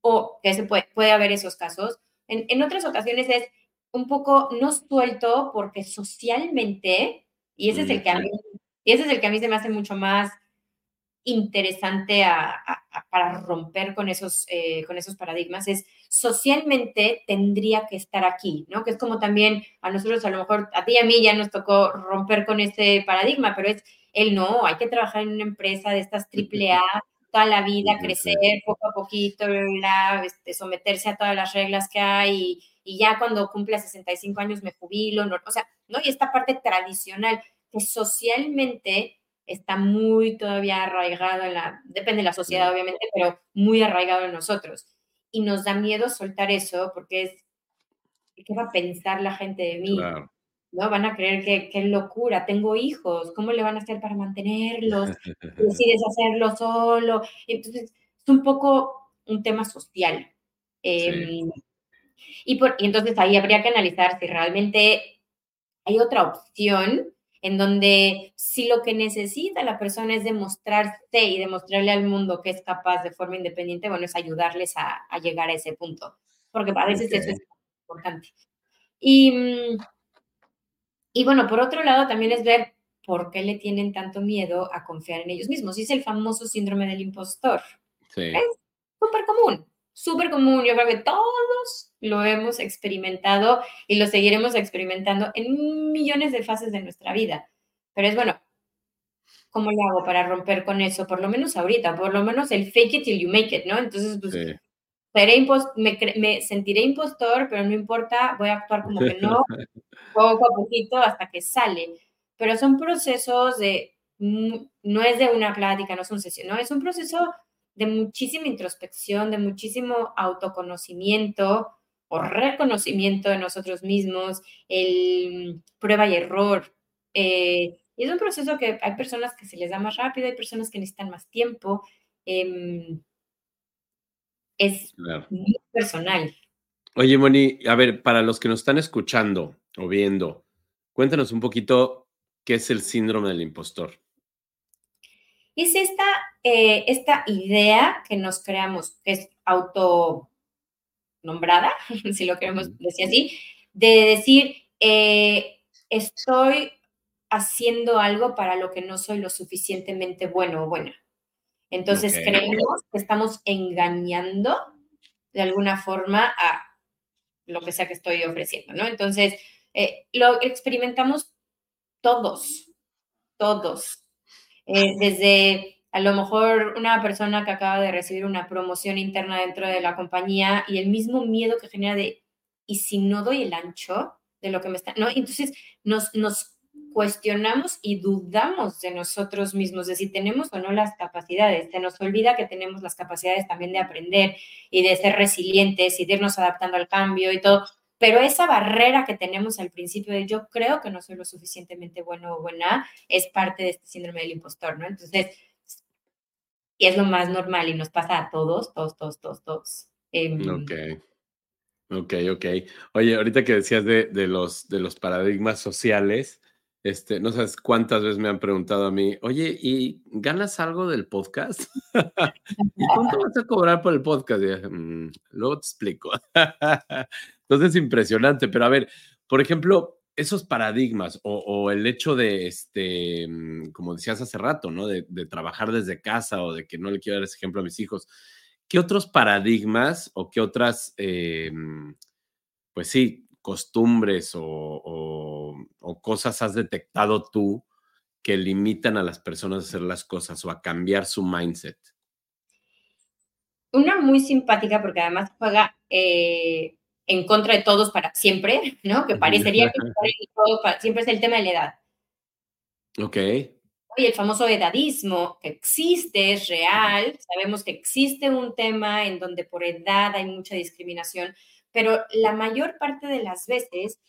o que se puede, puede haber esos casos. En, en otras ocasiones es un poco no suelto porque socialmente... Y ese, es el que a mí, y ese es el que a mí se me hace mucho más interesante a, a, a, para romper con esos, eh, con esos paradigmas, es socialmente tendría que estar aquí, ¿no? Que es como también a nosotros, a lo mejor a ti y a mí ya nos tocó romper con ese paradigma, pero es el no, hay que trabajar en una empresa de estas triple A toda la vida, crecer poco a poquito, la, este, someterse a todas las reglas que hay y, y ya cuando cumpla sesenta y cinco años me jubilo, no, o sea, ¿no? Y esta parte tradicional que socialmente está muy todavía arraigado en la, depende de la sociedad obviamente, pero muy arraigado en nosotros. Y nos da miedo soltar eso porque es, ¿qué va a pensar la gente de mí? Claro. ¿No? Van a creer que qué locura, tengo hijos, ¿cómo le van a hacer para mantenerlos? ¿Decides hacerlo solo? Entonces, es un poco un tema social. Eh, sí. Y, por, y entonces ahí habría que analizar si realmente hay otra opción en donde si lo que necesita la persona es demostrarse y demostrarle al mundo que es capaz de forma independiente, bueno, es ayudarles a, a llegar a ese punto. Porque a veces okay. eso es importante. Y, y bueno, por otro lado también es ver por qué le tienen tanto miedo a confiar en ellos mismos. Es el famoso síndrome del impostor. Sí. Es súper común. Súper común, yo creo que todos lo hemos experimentado y lo seguiremos experimentando en millones de fases de nuestra vida. Pero es bueno, ¿cómo le hago para romper con eso? Por lo menos ahorita, por lo menos el fake it till you make it, ¿no? Entonces, pues, sí. seré impost- me, cre- me sentiré impostor, pero no importa, voy a actuar como que no, poco a poquito hasta que sale. Pero son procesos de, no es de una plática, no es un sesión, no, es un proceso de muchísima introspección, de muchísimo autoconocimiento o reconocimiento de nosotros mismos, el prueba y error. Eh, y es un proceso que hay personas que se les da más rápido, hay personas que necesitan más tiempo. Eh, es claro. muy personal. Oye, Moni, a ver, para los que nos están escuchando o viendo, cuéntanos un poquito qué es el síndrome del impostor. Es esta, eh, esta idea que nos creamos, que es autonombrada, si lo queremos decir así, de decir, eh, estoy haciendo algo para lo que no soy lo suficientemente bueno o buena. Entonces, okay. creemos que estamos engañando de alguna forma a lo que sea que estoy ofreciendo, ¿no? Entonces, Eh, lo experimentamos todos, todos. Eh, desde a lo mejor una persona que acaba de recibir una promoción interna dentro de la compañía y el mismo miedo que genera de, ¿y si no doy el ancho de lo que me está? ¿No? Entonces nos, nos cuestionamos y dudamos de nosotros mismos, de si tenemos o no las capacidades. Se nos olvida que tenemos las capacidades también de aprender y de ser resilientes y de irnos adaptando al cambio y todo. Pero esa barrera que tenemos al principio de yo creo que no soy lo suficientemente bueno o buena es parte de este síndrome del impostor, ¿no? Entonces, y es lo más normal y nos pasa a todos, todos, todos, todos, todos. Eh, ok, ok, ok. Oye, ahorita que decías de, de, los, de los paradigmas sociales, este, no sabes cuántas veces me han preguntado a mí, oye, ¿y ganas algo del podcast? ¿Y cuánto vas a cobrar por el podcast? Y, mmm, luego te explico. Entonces es impresionante, pero a ver, por ejemplo, esos paradigmas o, o el hecho de, este, como decías hace rato, ¿no? De, de trabajar desde casa o de que no le quiero dar ese ejemplo a mis hijos. ¿Qué otros paradigmas o qué otras, eh, pues sí, costumbres o, o, o cosas has detectado tú que limitan a las personas a hacer las cosas o a cambiar su mindset? Una muy simpática porque además juega... Eh... en contra de todos para siempre, ¿no? Que parecería que siempre es el tema de la edad. Ok. Oye, el famoso edadismo que existe, es real. Sabemos que existe un tema en donde por edad hay mucha discriminación, pero la mayor parte de las veces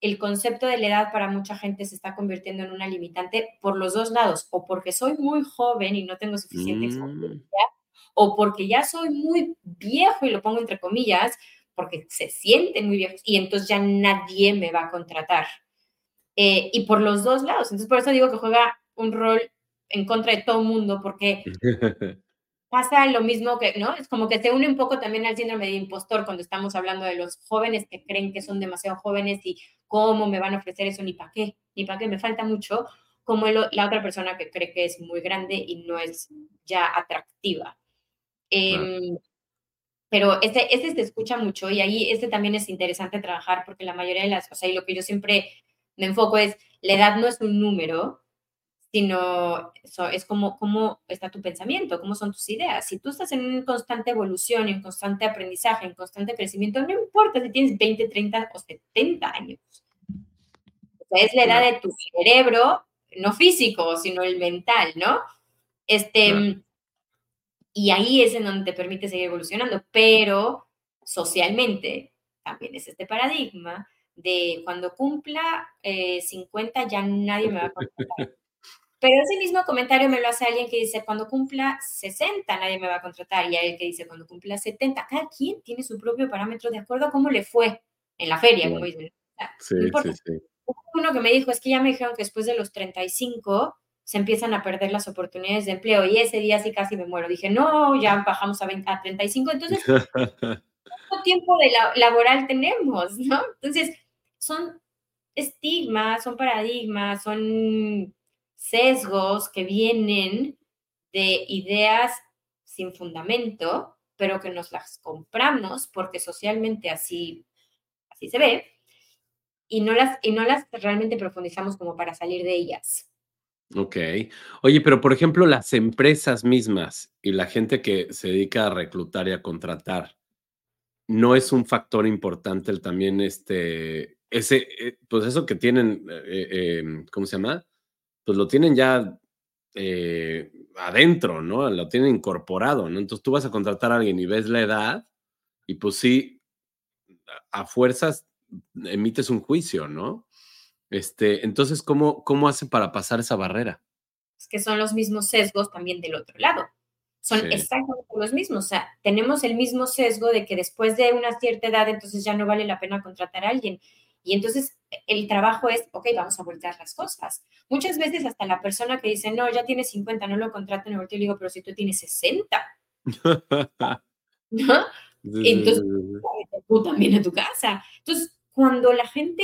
el concepto de la edad para mucha gente se está convirtiendo en una limitante por los dos lados, o porque soy muy joven y no tengo suficiente mm. experiencia, o porque ya soy muy viejo, y lo pongo entre comillas, porque se sienten muy viejos y entonces ya nadie me va a contratar. Eh, y por los dos lados. Entonces, por eso digo que juega un rol en contra de todo mundo, porque pasa lo mismo que, ¿no? Es como que se une un poco también al síndrome de impostor cuando estamos hablando de los jóvenes que creen que son demasiado jóvenes y cómo me van a ofrecer eso, ni para qué, ni para qué, me falta mucho, como el, la otra persona que cree que es muy grande y no es ya atractiva. Eh, ah. Pero este, este se escucha mucho y ahí este también es interesante trabajar porque la mayoría de las cosas, y lo que yo siempre me enfoco es, la edad no es un número, sino so, es como cómo está tu pensamiento, cómo son tus ideas. Si tú estás en una constante evolución, en constante aprendizaje, en constante crecimiento, no importa si tienes veinte, treinta o setenta años. O sea, es la edad de tu cerebro, no físico, sino el mental, ¿no? Este... No. Y ahí es en donde te permite seguir evolucionando, pero socialmente también es este paradigma de cuando cumpla eh, cincuenta ya nadie me va a contratar. Pero ese mismo comentario me lo hace alguien que dice cuando cumpla sesenta nadie me va a contratar, y alguien que dice cuando cumpla setenta. Cada quien tiene su propio parámetro de acuerdo a cómo le fue en la feria, como dicen. Sí, no sí, sí. Uno que me dijo, es que ya me dijeron que después de los treinta y cinco... se empiezan a perder las oportunidades de empleo. Y ese día sí casi me muero. Dije, no, ya bajamos a, veinte, a treinta y cinco. Entonces, ¿cuánto tiempo de la, laboral tenemos, no? Entonces, son estigmas, son paradigmas, son sesgos que vienen de ideas sin fundamento, pero que nos las compramos porque socialmente así, así se ve. Y no las, y no las realmente profundizamos como para salir de ellas. Ok. Oye, pero por ejemplo, las empresas mismas y la gente que se dedica a reclutar y a contratar, ¿no es un factor importante el también este, ese, eh, pues eso que tienen, eh, eh, ¿cómo se llama? Pues lo tienen ya eh, adentro, ¿no? Lo tienen incorporado, ¿no? Entonces tú vas a contratar a alguien y ves la edad y pues sí, a fuerzas emites un juicio, ¿no? Este, entonces, ¿cómo, ¿cómo hace para pasar esa barrera? Es que son los mismos sesgos también del otro lado. Son sí. exactamente los mismos. O sea, tenemos el mismo sesgo de que después de una cierta edad, entonces ya no vale la pena contratar a alguien. Y entonces el trabajo es, ok, vamos a voltear las cosas. Muchas veces hasta la persona que dice, no, ya tiene cincuenta, no lo contraten, y yo le digo, pero si tú tienes sesenta. ¿No? Entonces, tú también a tu casa. Entonces, cuando la gente...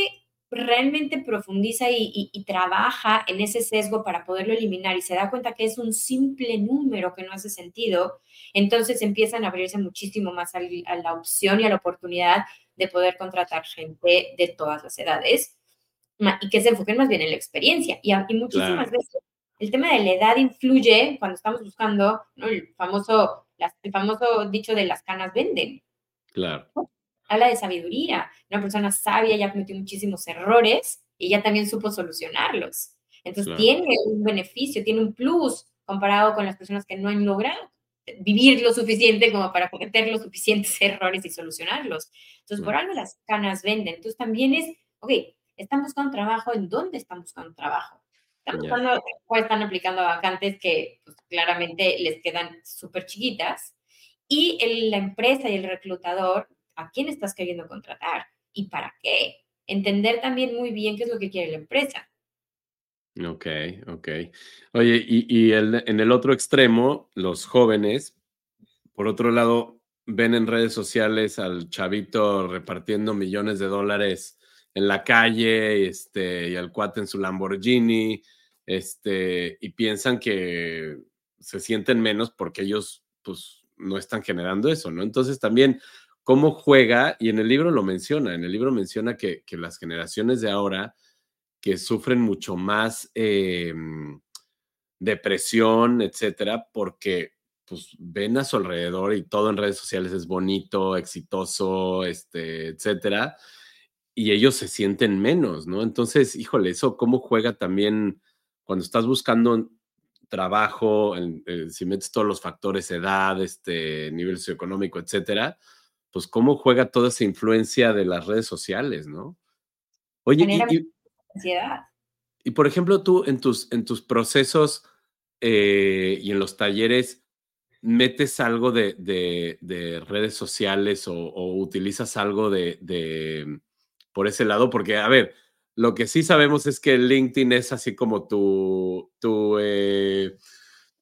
realmente profundiza y, y, y trabaja en ese sesgo para poderlo eliminar y se da cuenta que es un simple número que no hace sentido, entonces empiezan a abrirse muchísimo más a la opción y a la oportunidad de poder contratar gente de todas las edades. y que se enfoquen más bien en la experiencia. Y, y muchísimas claro. veces el tema de la edad influye cuando estamos buscando, ¿no? el, famoso, las, el famoso dicho de las canas venden. Claro. ¿No? Habla de sabiduría. Una persona sabia ya cometió muchísimos errores y ya también supo solucionarlos. Entonces claro. tiene un beneficio, tiene un plus comparado con las personas que no han logrado vivir lo suficiente como para cometer los suficientes errores y solucionarlos. Entonces, claro. por algo las canas venden. Entonces, también es, ok, ¿están buscando trabajo? ¿En dónde están buscando trabajo? ¿Están buscando, yeah. o están aplicando vacantes que pues, claramente les quedan súper chiquitas? Y el, la empresa y el reclutador, ¿a quién estás queriendo contratar? ¿Y para qué? Entender también muy bien qué es lo que quiere la empresa. Ok, ok. Oye, y, y el, en el otro extremo, los jóvenes, por otro lado, ven en redes sociales al chavito repartiendo millones de dólares en la calle, este, y al cuate en su Lamborghini, este, y piensan que se sienten menos porque ellos, pues, no están generando eso, ¿no? Entonces, también, ¿cómo juega? Y en el libro lo menciona, en el libro menciona que, que las generaciones de ahora que sufren mucho más eh, depresión, etcétera, porque pues, ven a su alrededor y todo en redes sociales es bonito, exitoso, este, etcétera, y ellos se sienten menos, ¿no? Entonces, híjole, eso cómo juega también cuando estás buscando trabajo, en, en, si metes todos los factores, edad, este, nivel socioeconómico, etcétera, pues cómo juega toda esa influencia de las redes sociales, ¿no? Oye, y, y, ansiedad. Y, por ejemplo, tú en tus, en tus procesos eh, y en los talleres, ¿metes algo de, de, de redes sociales o, o utilizas algo de, de por ese lado? Porque, a ver, lo que sí sabemos es que LinkedIn es así como tu, tu, eh,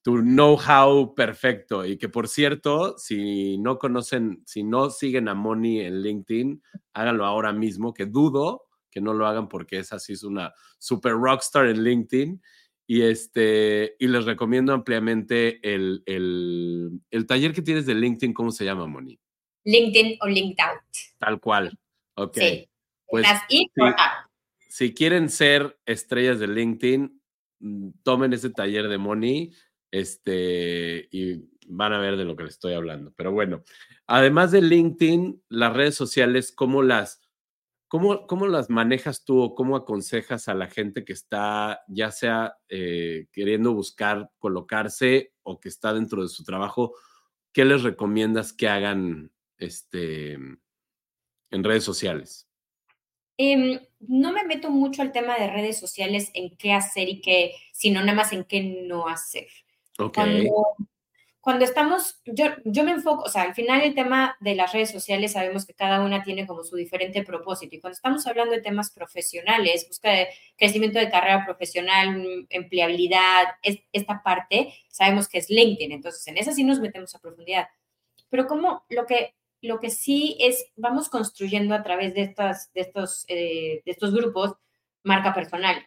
tu know-how perfecto. Y que, por cierto, si no conocen, si no siguen a Moni en LinkedIn, háganlo ahora mismo, que dudo que no lo hagan porque esa sí es una super rockstar en LinkedIn. Y, este, y les recomiendo ampliamente el, el, el taller que tienes de LinkedIn. ¿Cómo se llama, Moni? LinkedIn o LinkedIn Out. Tal cual. Ok. Sí. Pues, Estás in si, or out. Si quieren ser estrellas de LinkedIn, tomen ese taller de Moni este, y van a ver de lo que les estoy hablando. Pero bueno, además de LinkedIn, las redes sociales, ¿cómo las... ¿Cómo, ¿Cómo las manejas tú o cómo aconsejas a la gente que está ya sea eh, queriendo buscar colocarse o que está dentro de su trabajo? ¿Qué les recomiendas que hagan este, en redes sociales? Eh, no me meto mucho al tema de redes sociales en qué hacer y qué, sino nada más en qué no hacer. Ok. Cuando, Cuando estamos, yo, yo me enfoco, o sea, al final el tema de las redes sociales sabemos que cada una tiene como su diferente propósito. Y cuando estamos hablando de temas profesionales, busca de crecimiento de carrera profesional, empleabilidad, es, esta parte sabemos que es LinkedIn. Entonces, en esa sí nos metemos a profundidad. Pero como lo que, lo que sí es, vamos construyendo a través de, estas, de, estos, eh, de estos grupos marca personal.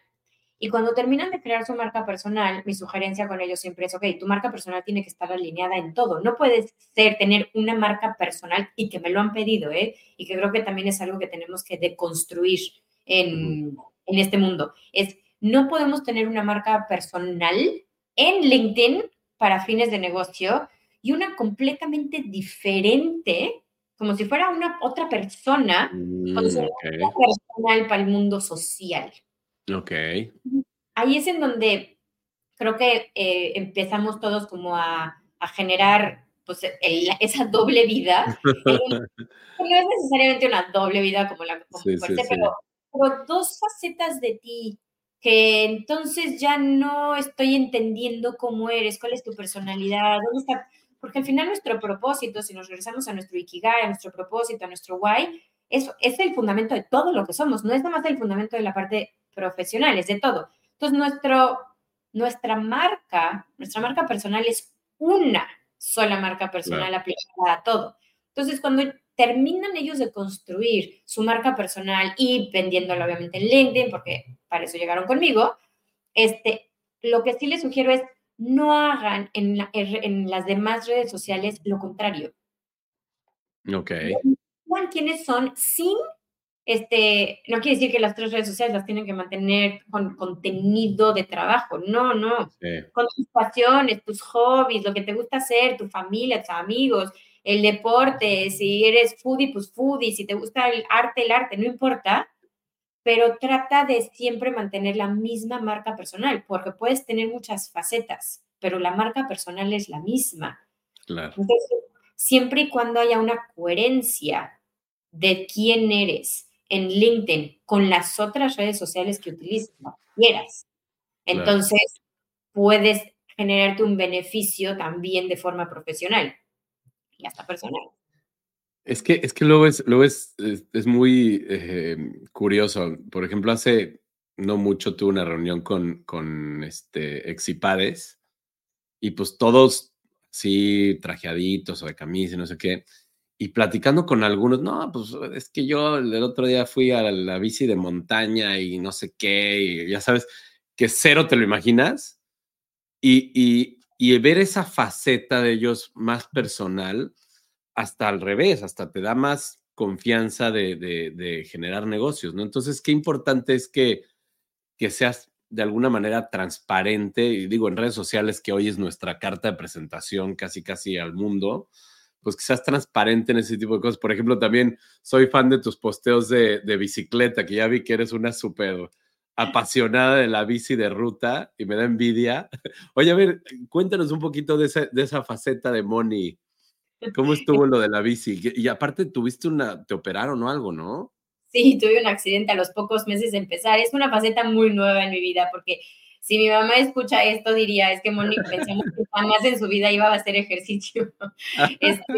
Y cuando terminan de crear su marca personal, mi sugerencia con ellos siempre es, ok, tu marca personal tiene que estar alineada en todo. No puedes ser, tener una marca personal, y que me lo han pedido, ¿eh? Y que creo que también es algo que tenemos que deconstruir en, en este mundo. Es, no podemos tener una marca personal en LinkedIn para fines de negocio y una completamente diferente, como si fuera una otra persona, mm, con su okay. marca personal para el mundo social. Ok. Ahí es en donde creo que eh, empezamos todos como a, a generar pues, el, esa doble vida. eh, no es necesariamente una doble vida como la como sí, fuerte, sí, pero, sí. pero dos facetas de ti que entonces ya no estoy entendiendo cómo eres, cuál es tu personalidad, dónde está. Porque al final nuestro propósito, si nos regresamos a nuestro Ikigai, a nuestro propósito, a nuestro why, es, es el fundamento de todo lo que somos. No es nada más el fundamento de la parte profesionales, de todo. Entonces, nuestro, nuestra marca, nuestra marca personal es una sola marca personal claro. aplicada a todo. Entonces, cuando terminan ellos de construir su marca personal y vendiéndola obviamente en LinkedIn, porque para eso llegaron conmigo, este, lo que sí les sugiero es no hagan en, la, en las demás redes sociales lo contrario. Ok. No, no, quiénes son sin Este, no quiere decir que las tres redes sociales las tienen que mantener con contenido de trabajo, no, no, sí. Con tus pasiones, tus hobbies, lo que te gusta hacer, tu familia, tus amigos, el deporte, si eres foodie, pues foodie, si te gusta el arte, el arte, no importa, pero trata de siempre mantener la misma marca personal, porque puedes tener muchas facetas, pero la marca personal es la misma. Claro. Entonces, siempre y cuando haya una coherencia de quién eres en LinkedIn con las otras redes sociales que utilizas, no quieras. Entonces, claro, puedes generarte un beneficio también de forma profesional y hasta personal. Es que, es que luego, es, luego es, es, es muy eh, curioso. Por ejemplo, hace no mucho tuve una reunión con, con este, Exipades y pues todos sí trajeaditos o de camisa y no sé qué. Y platicando con algunos, no, pues es que yo el otro día fui a la, la bici de montaña y no sé qué, y ya sabes, que cero te lo imaginas. Y, y, y ver esa faceta de ellos más personal, hasta al revés, hasta te da más confianza de, de, de generar negocios, ¿no? Entonces, qué importante es que, que seas de alguna manera transparente, y digo, en redes sociales, que hoy es nuestra carta de presentación casi casi al mundo, pues que seas transparente en ese tipo de cosas. Por ejemplo, también soy fan de tus posteos de, de bicicleta, que ya vi que eres una súper apasionada de la bici de ruta y me da envidia. Oye, a ver, cuéntanos un poquito de esa, de esa faceta de Moni. ¿Cómo estuvo lo de la bici? Y aparte tuviste una, te operaron o algo, ¿no? Sí, tuve un accidente a los pocos meses de empezar. Es una faceta muy nueva en mi vida, porque si mi mamá escucha esto, diría, es que Moni pensamos que jamás en su vida iba a hacer ejercicio. Este,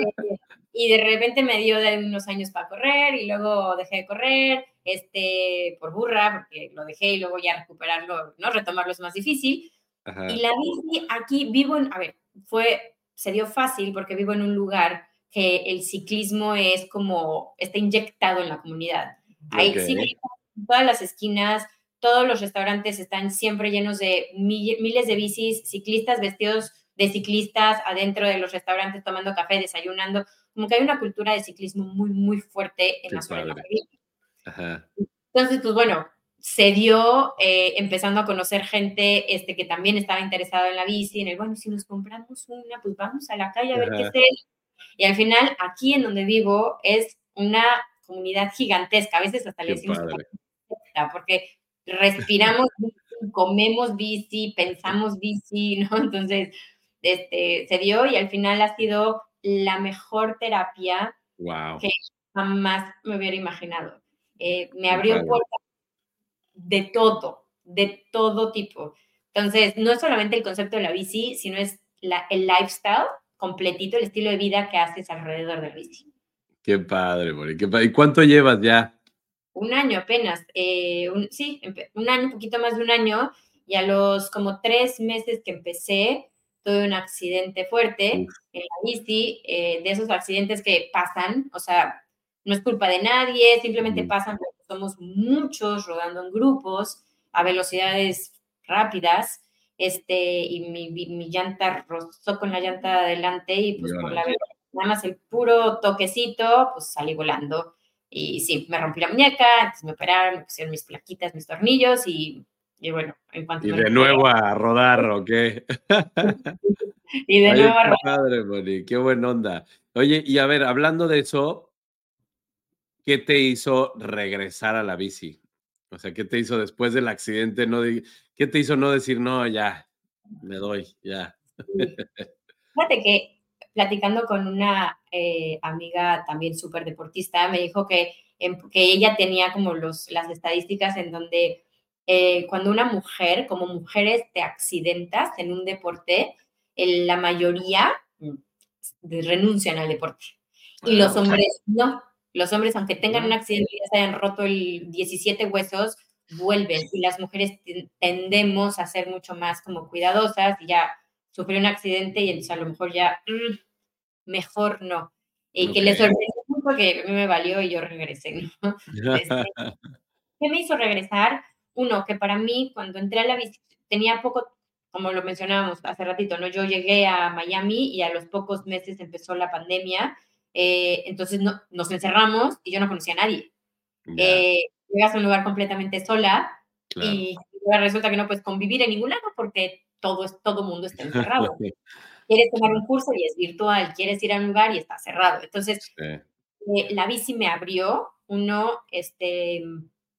y de repente me dio de unos años para correr y luego dejé de correr, este, por burra, porque lo dejé y luego ya recuperarlo, ¿no? Retomarlo es más difícil. Ajá. Y la bici aquí vivo en, a ver, fue... se dio fácil porque vivo en un lugar que el ciclismo es como, está inyectado en la comunidad. Okay. Hay ciclistas en todas las esquinas, todos los restaurantes están siempre llenos de miles de bicis, ciclistas vestidos de ciclistas adentro de los restaurantes tomando café, desayunando. Como que hay una cultura de ciclismo muy, muy fuerte en Qué la zona de la Ajá. Entonces, pues bueno, se dio eh, empezando a conocer gente este, que también estaba interesada en la bici, en el, bueno, si nos compramos una, pues vamos a la calle a ver Ajá. qué es. Y al final, aquí en donde vivo, es una comunidad gigantesca. A veces hasta qué le decimos, porque respiramos bici, comemos bici, pensamos bici, ¿no? Entonces, este, se dio y al final ha sido la mejor terapia wow. que jamás me hubiera imaginado. Eh, me abrió Ajá. puertas de todo, de todo tipo. Entonces, no es solamente el concepto de la bici, sino es la, el lifestyle completito, el estilo de vida que haces alrededor de la bici. ¡Qué padre, Moni! Qué padre. ¿Y cuánto llevas ya? Un año apenas. Eh, un, sí, un año, un poquito más de un año. Y a los como tres meses que empecé, tuve un accidente fuerte Uf. en la bici. Eh, de esos accidentes que pasan, o sea, no es culpa de nadie, simplemente mm. pasan... Somos muchos rodando en grupos a velocidades rápidas, este, y mi, mi, mi llanta rozó con la llanta de adelante y pues por la velocidad, nada más el puro toquecito, pues salí volando. Y sí, me rompí la muñeca, entonces me operaron, me pusieron mis plaquitas, mis tornillos y, y bueno, en cuanto... Y de nuevo a rodar, ¿ok? Y de Ay, nuevo a rodar. Padre, Moni, qué buena onda. Oye, y a ver, hablando de eso... ¿Qué te hizo regresar a la bici? O sea, ¿qué te hizo después del accidente? No de... ¿Qué te hizo no decir, no, ya, me doy, ya? Sí. Fíjate que platicando con una eh, amiga también súper deportista, me dijo que, en, que ella tenía como los, las estadísticas en donde eh, cuando una mujer, como mujeres, te accidentas en un deporte, eh, la mayoría renuncian al deporte. Y ah, los okay. hombres no. Los hombres, aunque tengan un accidente y ya se hayan roto el diecisiete huesos, vuelven. Y las mujeres tendemos a ser mucho más como cuidadosas. Y ya sufrí un accidente y entonces a lo mejor ya, mm, mejor no. Y okay. que les sorprendió porque a mí me valió y yo regresé, ¿no? Este, ¿qué me hizo regresar? Uno, que para mí, cuando entré a la bici, tenía poco, como lo mencionábamos hace ratito, ¿no? Yo llegué a Miami y a los pocos meses empezó la pandemia. Eh, entonces no, nos encerramos y yo no conocía a nadie. Yeah. Eh, llegas a un lugar completamente sola, claro, y resulta que no puedes convivir en ningún lado porque todo es, todo mundo está encerrado. Quieres tomar un curso y es virtual, quieres ir a un lugar y está cerrado. Entonces, sí, eh, la bici me abrió, uno, este,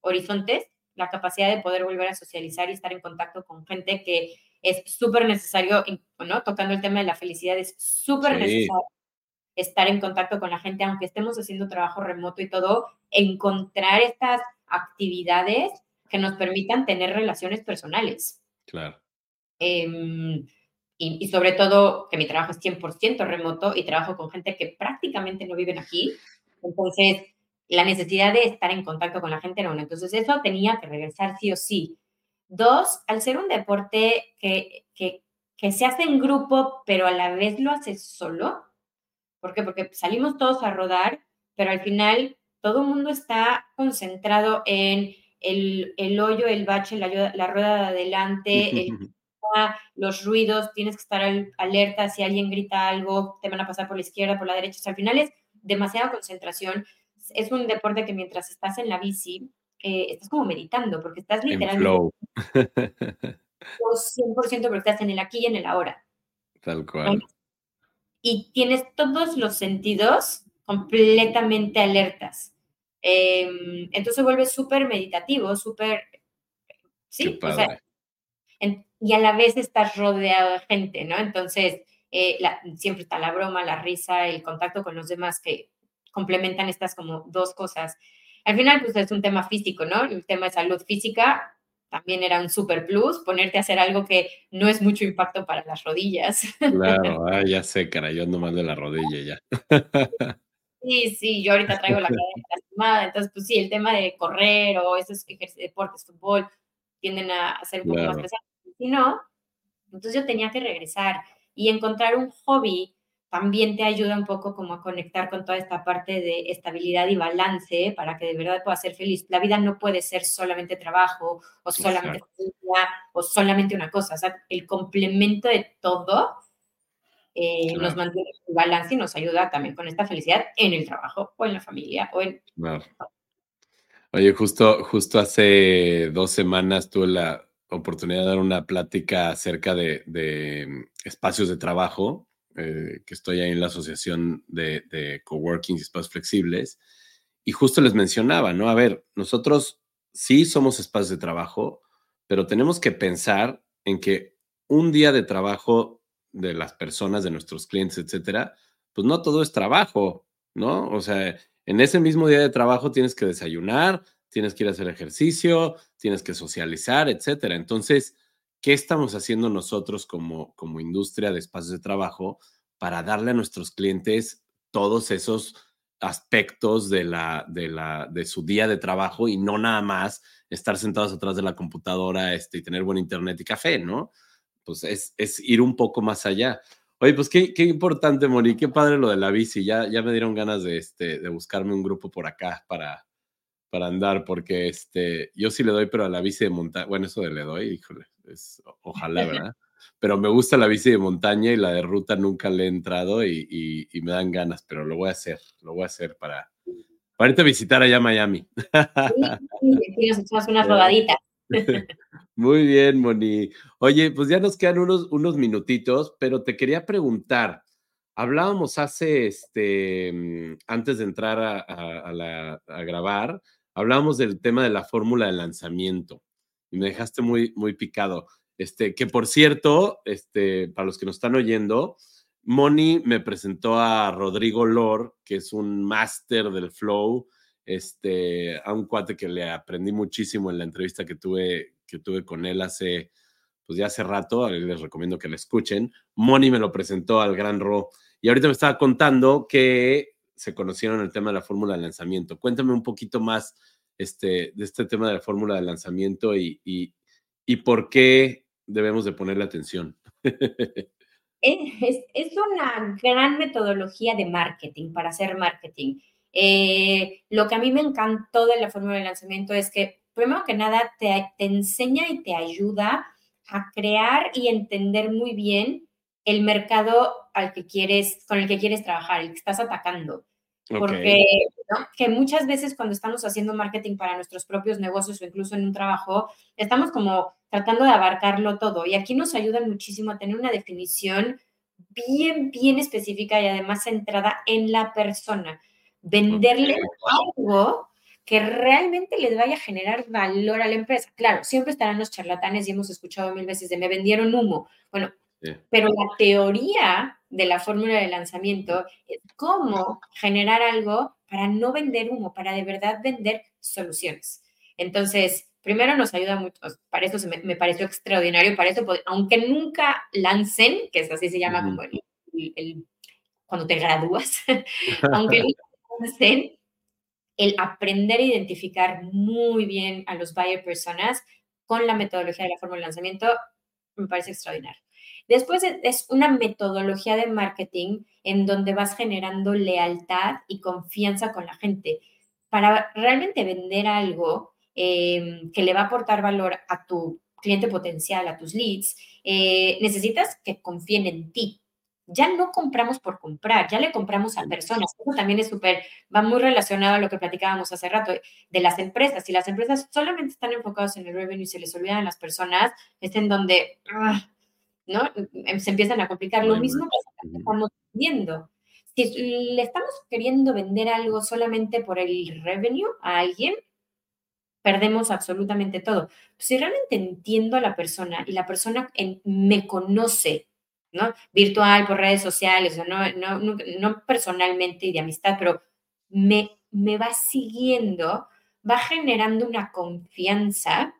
horizontes, la capacidad de poder volver a socializar y estar en contacto con gente, que es súper necesario, ¿no? Tocando el tema de la felicidad, es súper sí. necesario estar en contacto con la gente, aunque estemos haciendo trabajo remoto y todo, encontrar estas actividades que nos permitan tener relaciones personales. Claro. Eh, y, y sobre todo que mi trabajo es cien por ciento remoto y trabajo con gente que prácticamente no viven aquí. Entonces, la necesidad de estar en contacto con la gente era una. Entonces, eso tenía que regresar sí o sí. Dos, al ser un deporte que, que, que se hace en grupo, pero a la vez lo haces solo. ¿Por qué? Porque salimos todos a rodar, pero al final todo el mundo está concentrado en el, el hoyo, el bache, la, la rueda de adelante, el, los ruidos, tienes que estar al, alerta si alguien grita algo, te van a pasar por la izquierda, por la derecha. O sea, al final es demasiada concentración. Es un deporte que mientras estás en la bici, eh, estás como meditando, porque estás literalmente cien por ciento porque estás en el aquí y en el ahora. Tal cual. ¿No? Y tienes todos los sentidos completamente alertas. Eh, entonces se vuelve súper meditativo, súper... Sí, o sea, en, y a la vez estás rodeado de gente, ¿no? Entonces, eh, la, siempre está la broma, la risa, el contacto con los demás que complementan estas como dos cosas. Al final, pues, es un tema físico, ¿no? El tema de salud física también era un super plus, ponerte a hacer algo que no es mucho impacto para las rodillas. Claro, ah, ya sé, caray, yo ando mal de la rodilla ya. Sí, sí, yo ahorita traigo la cadera lastimada, entonces, pues sí, el tema de correr o esos deportes, fútbol, tienden a ser un poco claro. más pesados. Si no, entonces yo tenía que regresar y encontrar un hobby también te ayuda un poco como a conectar con toda esta parte de estabilidad y balance para que de verdad puedas ser feliz. La vida no puede ser solamente trabajo o solamente familia o solamente una cosa. O sea, el complemento de todo eh, claro. nos mantiene en balance y nos ayuda también con esta felicidad en el trabajo o en la familia o en... Claro. Oye, justo, justo hace dos semanas tuve la oportunidad de dar una plática acerca de, de espacios de trabajo. Eh, que estoy ahí en la asociación de, de coworking y espacios flexibles, y justo les mencionaba, ¿no? A ver, nosotros sí somos espacios de trabajo, pero tenemos que pensar en que un día de trabajo de las personas, de nuestros clientes, etcétera, pues no todo es trabajo, ¿no? O sea, en ese mismo día de trabajo tienes que desayunar, tienes que ir a hacer ejercicio, tienes que socializar, etcétera. Entonces, ¿qué estamos haciendo nosotros como, como industria de espacios de trabajo para darle a nuestros clientes todos esos aspectos de, la, de, la, de su día de trabajo y no nada más estar sentados atrás de la computadora este, y tener buen internet y café, ¿no? Pues es, es ir un poco más allá. Oye, pues qué, qué importante, Moni, qué padre lo de la bici. Ya, ya me dieron ganas de, este, de buscarme un grupo por acá para, para andar, porque este, yo sí le doy, pero a la bici de montaña, bueno, eso de le doy, híjole. Es, ojalá, ¿verdad? Pero me gusta la bici de montaña y la de ruta nunca le he entrado y, y, y me dan ganas, pero lo voy a hacer, lo voy a hacer para, para irte a visitar allá a Miami. Sí, sí, nos echamos unas rodaditas. Muy bien, Moni. Oye, pues ya nos quedan unos, unos minutitos, pero te quería preguntar, hablábamos hace, este, antes de entrar a, a, a, la, a grabar, hablábamos del tema de la fórmula de lanzamiento. Y me dejaste muy, muy picado. Este, que por cierto, este, para los que nos están oyendo, Moni me presentó a Rodrigo Lor, que es un máster del flow, este, a un cuate que le aprendí muchísimo en la entrevista que tuve, que tuve con él hace, pues ya hace rato, les recomiendo que lo escuchen. Moni me lo presentó al gran Ro. Y ahorita me estaba contando que se conocieron el tema de la fórmula de lanzamiento. Cuéntame un poquito más Este, de este tema de la fórmula de lanzamiento y, y, y por qué debemos de ponerle atención. Es, es una gran metodología de marketing, para hacer marketing. Eh, lo que a mí me encantó de la fórmula de lanzamiento es que, primero que nada, te, te enseña y te ayuda a crear y entender muy bien el mercado al que quieres, con el que quieres trabajar, el que estás atacando. Porque ¿no? que muchas veces cuando estamos haciendo marketing para nuestros propios negocios o incluso en un trabajo, estamos como tratando de abarcarlo todo. Y aquí nos ayudan muchísimo a tener una definición bien, bien específica y además centrada en la persona. Venderle algo que realmente les vaya a generar valor a la empresa. Claro, siempre estarán los charlatanes y hemos escuchado mil veces de me vendieron humo. Bueno, sí. Pero la teoría de la fórmula de lanzamiento es cómo generar algo para no vender humo, para de verdad vender soluciones. Entonces, primero nos ayuda mucho, para esto se me, me pareció extraordinario, para esto, aunque nunca lancen, que es así se llama, uh-huh. como el, el, el, cuando te gradúas, aunque nunca lancen, el aprender a identificar muy bien a los buyer personas con la metodología de la fórmula de lanzamiento me parece extraordinario. Después es una metodología de marketing en donde vas generando lealtad y confianza con la gente. Para realmente vender algo eh, que le va a aportar valor a tu cliente potencial, a tus leads, eh, necesitas que confíen en ti. Ya no compramos por comprar, ya le compramos a personas. Eso también es súper, va muy relacionado a lo que platicábamos hace rato de las empresas. Si las empresas solamente están enfocadas en el revenue y se les olvidan las personas, es en donde, ¿no? Se empiezan a complicar. Lo mismo que estamos viendo. Si le estamos queriendo vender algo solamente por el revenue a alguien, perdemos absolutamente todo. Si realmente entiendo a la persona y la persona en, me conoce, ¿no? Virtual, por redes sociales, no, no, no, no personalmente y de amistad, pero me, me va siguiendo, va generando una confianza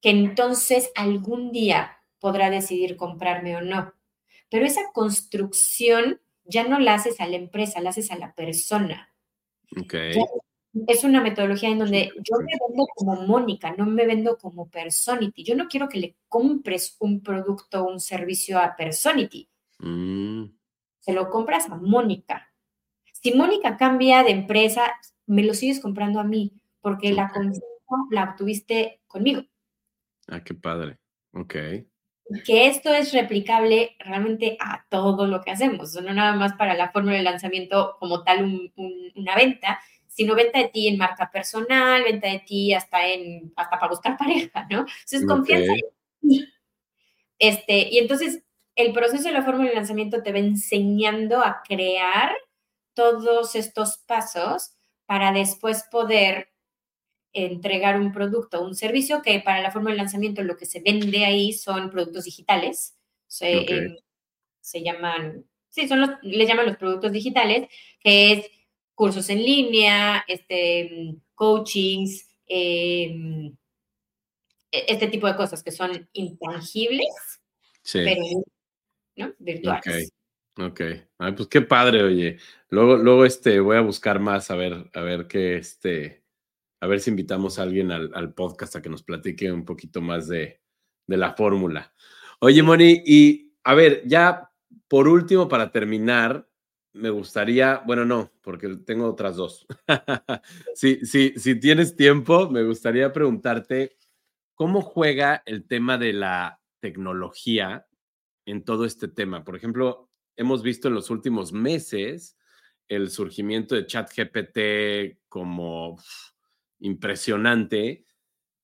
que entonces algún día podrá decidir comprarme o no. Pero esa construcción ya no la haces a la empresa, la haces a la persona. Okay. Es una metodología en donde yo me vendo como Mónica, no me vendo como Personity. Yo no quiero que le compres un producto o un servicio a Personity. Mm. Se lo compras a Mónica. Si Mónica cambia de empresa, me lo sigues comprando a mí, porque okay. la confianza la obtuviste conmigo. Ah, qué padre. Ok. Que esto es replicable realmente a todo lo que hacemos. No nada más para la fórmula de lanzamiento como tal un, un, una venta, sino venta de ti en marca personal, venta de ti hasta en hasta para buscar pareja, ¿no? Entonces, okay. confianza en ti. Este, y entonces, el proceso de la fórmula de lanzamiento te va enseñando a crear todos estos pasos para después poder entregar un producto o un servicio, que para la fórmula de lanzamiento lo que se vende ahí son productos digitales. Se, okay. eh, se llaman, sí, son los, les llaman los productos digitales, que es cursos en línea, este, coachings, eh, este tipo de cosas que son intangibles, sí. pero ¿no? virtuales. Ok, okay. Ay, pues qué padre, oye. Luego, luego este, voy a buscar más a ver, a ver qué este, a ver si invitamos a alguien al, al podcast a que nos platique un poquito más de, de la fórmula. Oye, Moni, y a ver, ya por último, para terminar. Me gustaría, bueno, no, porque tengo otras dos. si, si, si tienes tiempo, me gustaría preguntarte cómo juega el tema de la tecnología en todo este tema. Por ejemplo, hemos visto en los últimos meses el surgimiento de ChatGPT como uf, impresionante.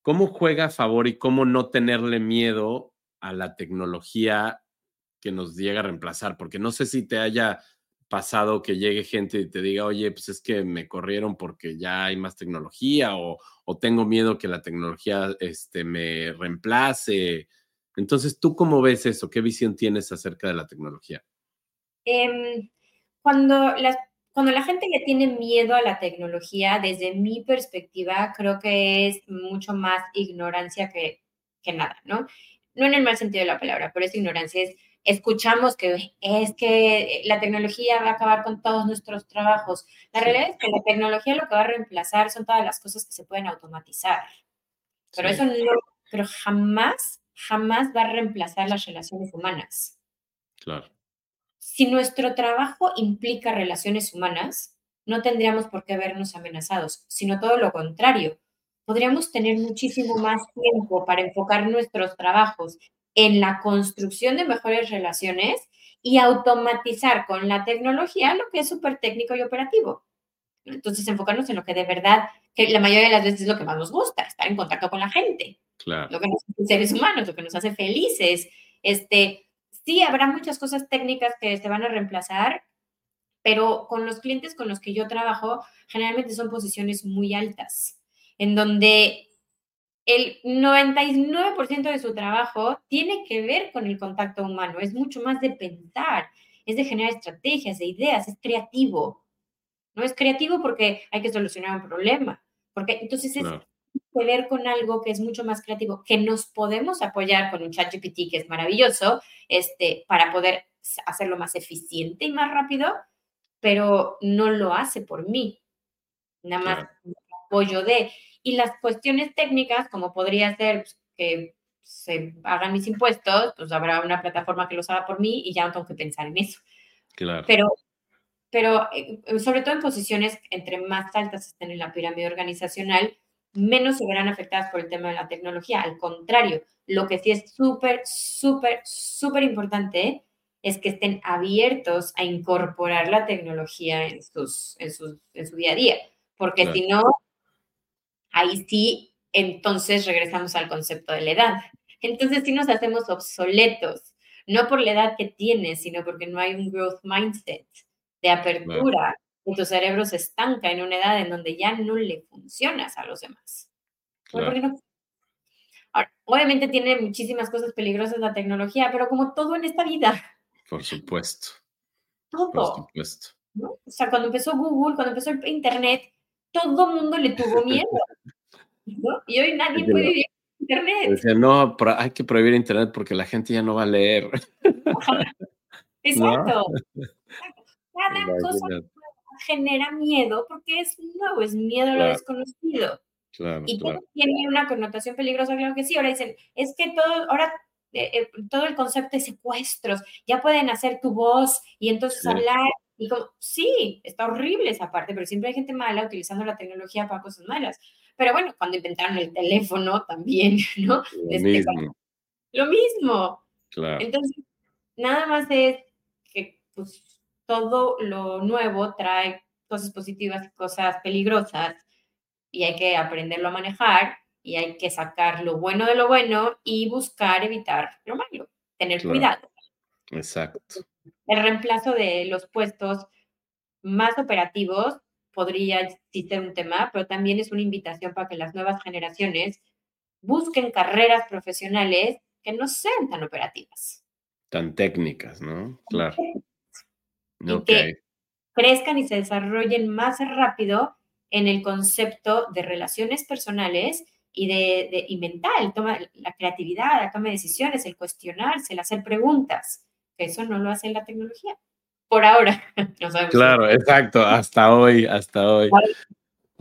¿Cómo juega a favor y cómo no tenerle miedo a la tecnología que nos llega a reemplazar? Porque no sé si te haya pasado que llegue gente y te diga, oye, pues es que me corrieron porque ya hay más tecnología o, o tengo miedo que la tecnología este, me reemplace. Entonces, ¿tú cómo ves eso? ¿Qué visión tienes acerca de la tecnología? Eh, cuando, la, cuando la gente le tiene miedo a la tecnología, desde mi perspectiva, creo que es mucho más ignorancia que, que nada, ¿no? No en el mal sentido de la palabra, pero es ignorancia, es escuchamos que es que la tecnología va a acabar con todos nuestros trabajos. La sí. realidad es que la tecnología lo que va a reemplazar son todas las cosas que se pueden automatizar. Pero sí. eso no, pero jamás, jamás va a reemplazar las relaciones humanas. Claro. Si nuestro trabajo implica relaciones humanas, no tendríamos por qué vernos amenazados, sino todo lo contrario. Podríamos tener muchísimo más tiempo para enfocar nuestros trabajos en la construcción de mejores relaciones y automatizar con la tecnología lo que es súper técnico y operativo. Entonces, enfocarnos en lo que de verdad, que la mayoría de las veces es lo que más nos gusta, estar en contacto con la gente. Claro. Lo que nos hace seres humanos, lo que nos hace felices. Este, sí, habrá muchas cosas técnicas que se van a reemplazar, pero con los clientes con los que yo trabajo, generalmente son posiciones muy altas, en donde el noventa y nueve por ciento de su trabajo tiene que ver con el contacto humano. Es mucho más de pensar, es de generar estrategias, de ideas, es creativo. No es creativo porque hay que solucionar un problema. Porque entonces es no. que ver con algo que es mucho más creativo, que nos podemos apoyar con un ChatGPT que es maravilloso, este, para poder hacerlo más eficiente y más rápido, pero no lo hace por mí. Nada más no. apoyo de... Y las cuestiones técnicas, como podría ser pues, que se hagan mis impuestos, pues habrá una plataforma que los haga por mí y ya no tengo que pensar en eso. Claro. Pero, pero sobre todo en posiciones entre más altas estén en la pirámide organizacional, menos se verán afectadas por el tema de la tecnología. Al contrario, lo que sí es súper, súper, súper importante es que estén abiertos a incorporar la tecnología en, sus, en, sus, en su día a día. Porque claro. si no... Ahí sí, entonces regresamos al concepto de la edad. Entonces sí nos hacemos obsoletos, no por la edad que tienes, sino porque no hay un growth mindset de apertura. Claro. Tu cerebro se estanca en una edad en donde ya no le funcionas a los demás. Claro. ¿Por qué no? Ahora, obviamente tiene muchísimas cosas peligrosas la tecnología, pero como todo en esta vida. Por supuesto. Todo. Por supuesto. ¿No? O sea, cuando empezó Google, cuando empezó el Internet, todo el mundo le tuvo miedo, ¿no? Y hoy nadie puede vivir en Internet. Decía, no, hay que prohibir Internet porque la gente ya no va a leer. Exacto. ¿No? Cada Imagínate. cosa genera miedo porque es nuevo, es miedo claro. a lo desconocido. Claro, y claro. todo tiene una connotación peligrosa, claro que sí. Ahora dicen, es que todo, ahora eh, todo el concepto de secuestros, ya pueden hacer tu voz y entonces sí. hablar. Y como, sí, está horrible esa parte, pero siempre hay gente mala utilizando la tecnología para cosas malas. Pero bueno, cuando inventaron el teléfono también, ¿no? Lo Desde mismo. Cuando, lo mismo. Claro. Entonces, nada más es que pues, todo lo nuevo trae cosas positivas y cosas peligrosas y hay que aprenderlo a manejar y hay que sacar lo bueno de lo bueno y buscar evitar lo malo, tener claro. cuidado. Exacto. El reemplazo de los puestos más operativos podría ser un tema, pero también es una invitación para que las nuevas generaciones busquen carreras profesionales que no sean tan operativas. Tan técnicas, ¿no? Claro. Y okay. que crezcan y se desarrollen más rápido en el concepto de relaciones personales y, de, de, y mental, toma, la creatividad, la toma de decisiones, el cuestionarse, el hacer preguntas. Eso no lo hace la tecnología. Por ahora. No sabemos. Claro, exacto. Hasta hoy, hasta hoy.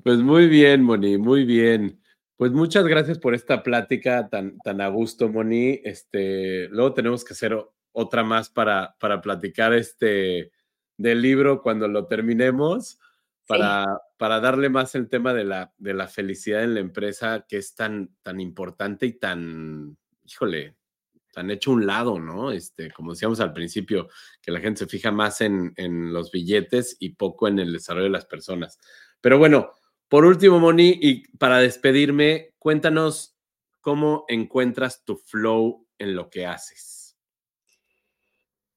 Pues muy bien, Moni, muy bien. Pues muchas gracias por esta plática tan, tan a gusto, Moni. Este, luego tenemos que hacer otra más para, para platicar este, del libro cuando lo terminemos, para, sí. para darle más el tema de la, de la felicidad en la empresa, que es tan, tan importante y tan, híjole, han hecho un lado, ¿no? Este, como decíamos al principio, que la gente se fija más en, en los billetes y poco en el desarrollo de las personas. Pero bueno, por último, Moni, y para despedirme, cuéntanos cómo encuentras tu flow en lo que haces.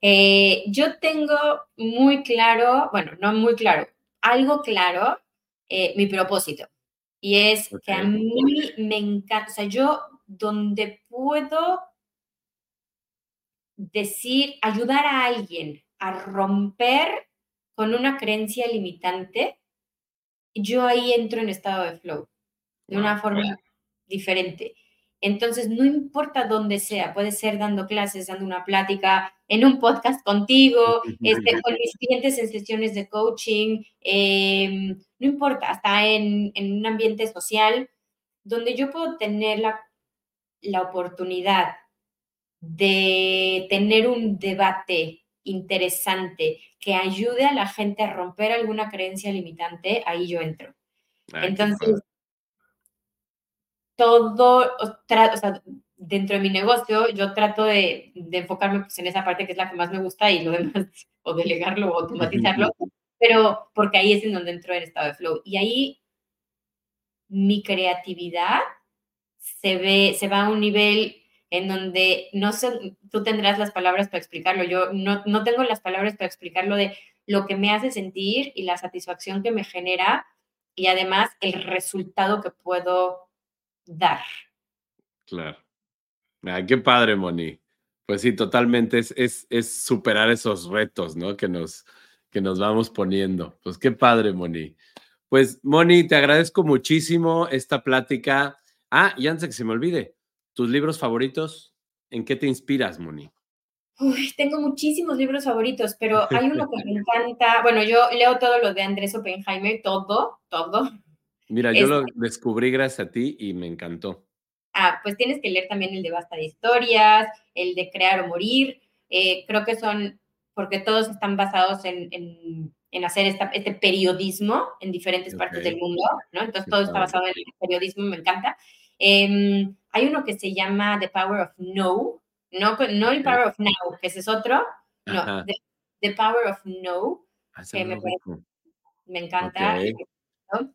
Eh, yo tengo muy claro, bueno, no muy claro, algo claro, eh, mi propósito. Y es okay. que a mí me encanta, o sea, yo donde puedo decir, ayudar a alguien a romper con una creencia limitante, yo ahí entro en estado de flow, de una forma diferente. Entonces, no importa dónde sea, puede ser dando clases, dando una plática, en un podcast contigo, este, con mis clientes en sesiones de coaching, eh, no importa, hasta en, en un ambiente social, donde yo puedo tener la, la oportunidad de tener un debate interesante que ayude a la gente a romper alguna creencia limitante, ahí yo entro. Ay, Entonces, todo, o sea, dentro de mi negocio yo trato de, de enfocarme pues, en esa parte que es la que más me gusta y lo demás o delegarlo o automatizarlo, pero porque ahí es en donde entro en estado de flow. Y ahí mi creatividad se ve, se va a un nivel en donde, no sé, tú tendrás las palabras para explicarlo. Yo no, no tengo las palabras para explicarlo de lo que me hace sentir y la satisfacción que me genera y además el resultado que puedo dar. Claro. Ah, qué padre, Moni. Pues sí, totalmente es, es, es superar esos retos, ¿no? Que nos, que nos vamos poniendo. Pues qué padre, Moni. Pues, Moni, te agradezco muchísimo esta plática. Ah, y antes de que se me olvide, ¿tus libros favoritos? ¿En qué te inspiras, Moni? Uy, tengo muchísimos libros favoritos, pero hay uno que me encanta. Bueno, yo leo todo lo de Andrés Oppenheimer, todo, todo. Mira, este... yo lo descubrí gracias a ti y me encantó. Ah, pues tienes que leer también el de Basta de Historias, el de Crear o Morir. Eh, creo que son, porque todos están basados en, en, en hacer esta, este periodismo en diferentes okay. partes del mundo, ¿no? Entonces, Qué todo padre. Está basado en el periodismo, me encanta. Eh, hay uno que se llama The Power of No, no, no el Power of Now, que ese es otro, no, the, the Power of No, ah, que me, parece, me encanta, okay. ¿no?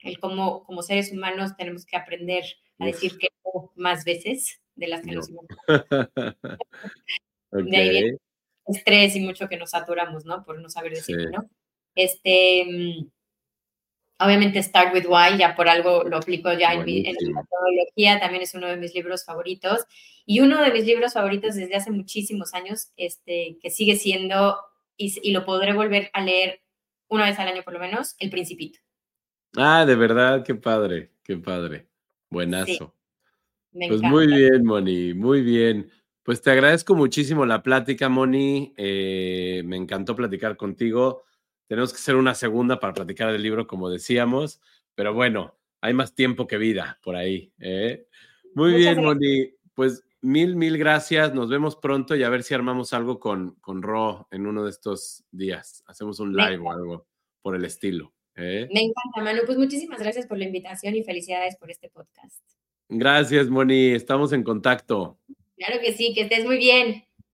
El cómo como seres humanos tenemos que aprender a Uf. decir que no más veces de las que no. nos hemos okay. De ahí viene estrés y mucho que nos saturamos, ¿no? Por no saber decir sí. que no. Este... Obviamente, Start with Why, ya por algo lo aplico ya en, mi, en la metodología, también es uno de mis libros favoritos. Y uno de mis libros favoritos desde hace muchísimos años, este, que sigue siendo, y, y lo podré volver a leer una vez al año por lo menos, El Principito. Ah, de verdad, qué padre, qué padre. Buenazo. Sí, pues muy bien, Moni, muy bien. Pues te agradezco muchísimo la plática, Moni. Eh, me encantó platicar contigo. Tenemos que hacer una segunda para platicar del libro, como decíamos. Pero bueno, hay más tiempo que vida por ahí. ¿eh? Muy Muchas bien, gracias. Moni. Pues mil, mil gracias. Nos vemos pronto y a ver si armamos algo con, con Ro en uno de estos días. Hacemos un live o algo por el estilo. ¿eh? Me encanta, Manu. Pues muchísimas gracias por la invitación y felicidades por este podcast. Gracias, Moni. Estamos en contacto. Claro que sí, que estés muy bien.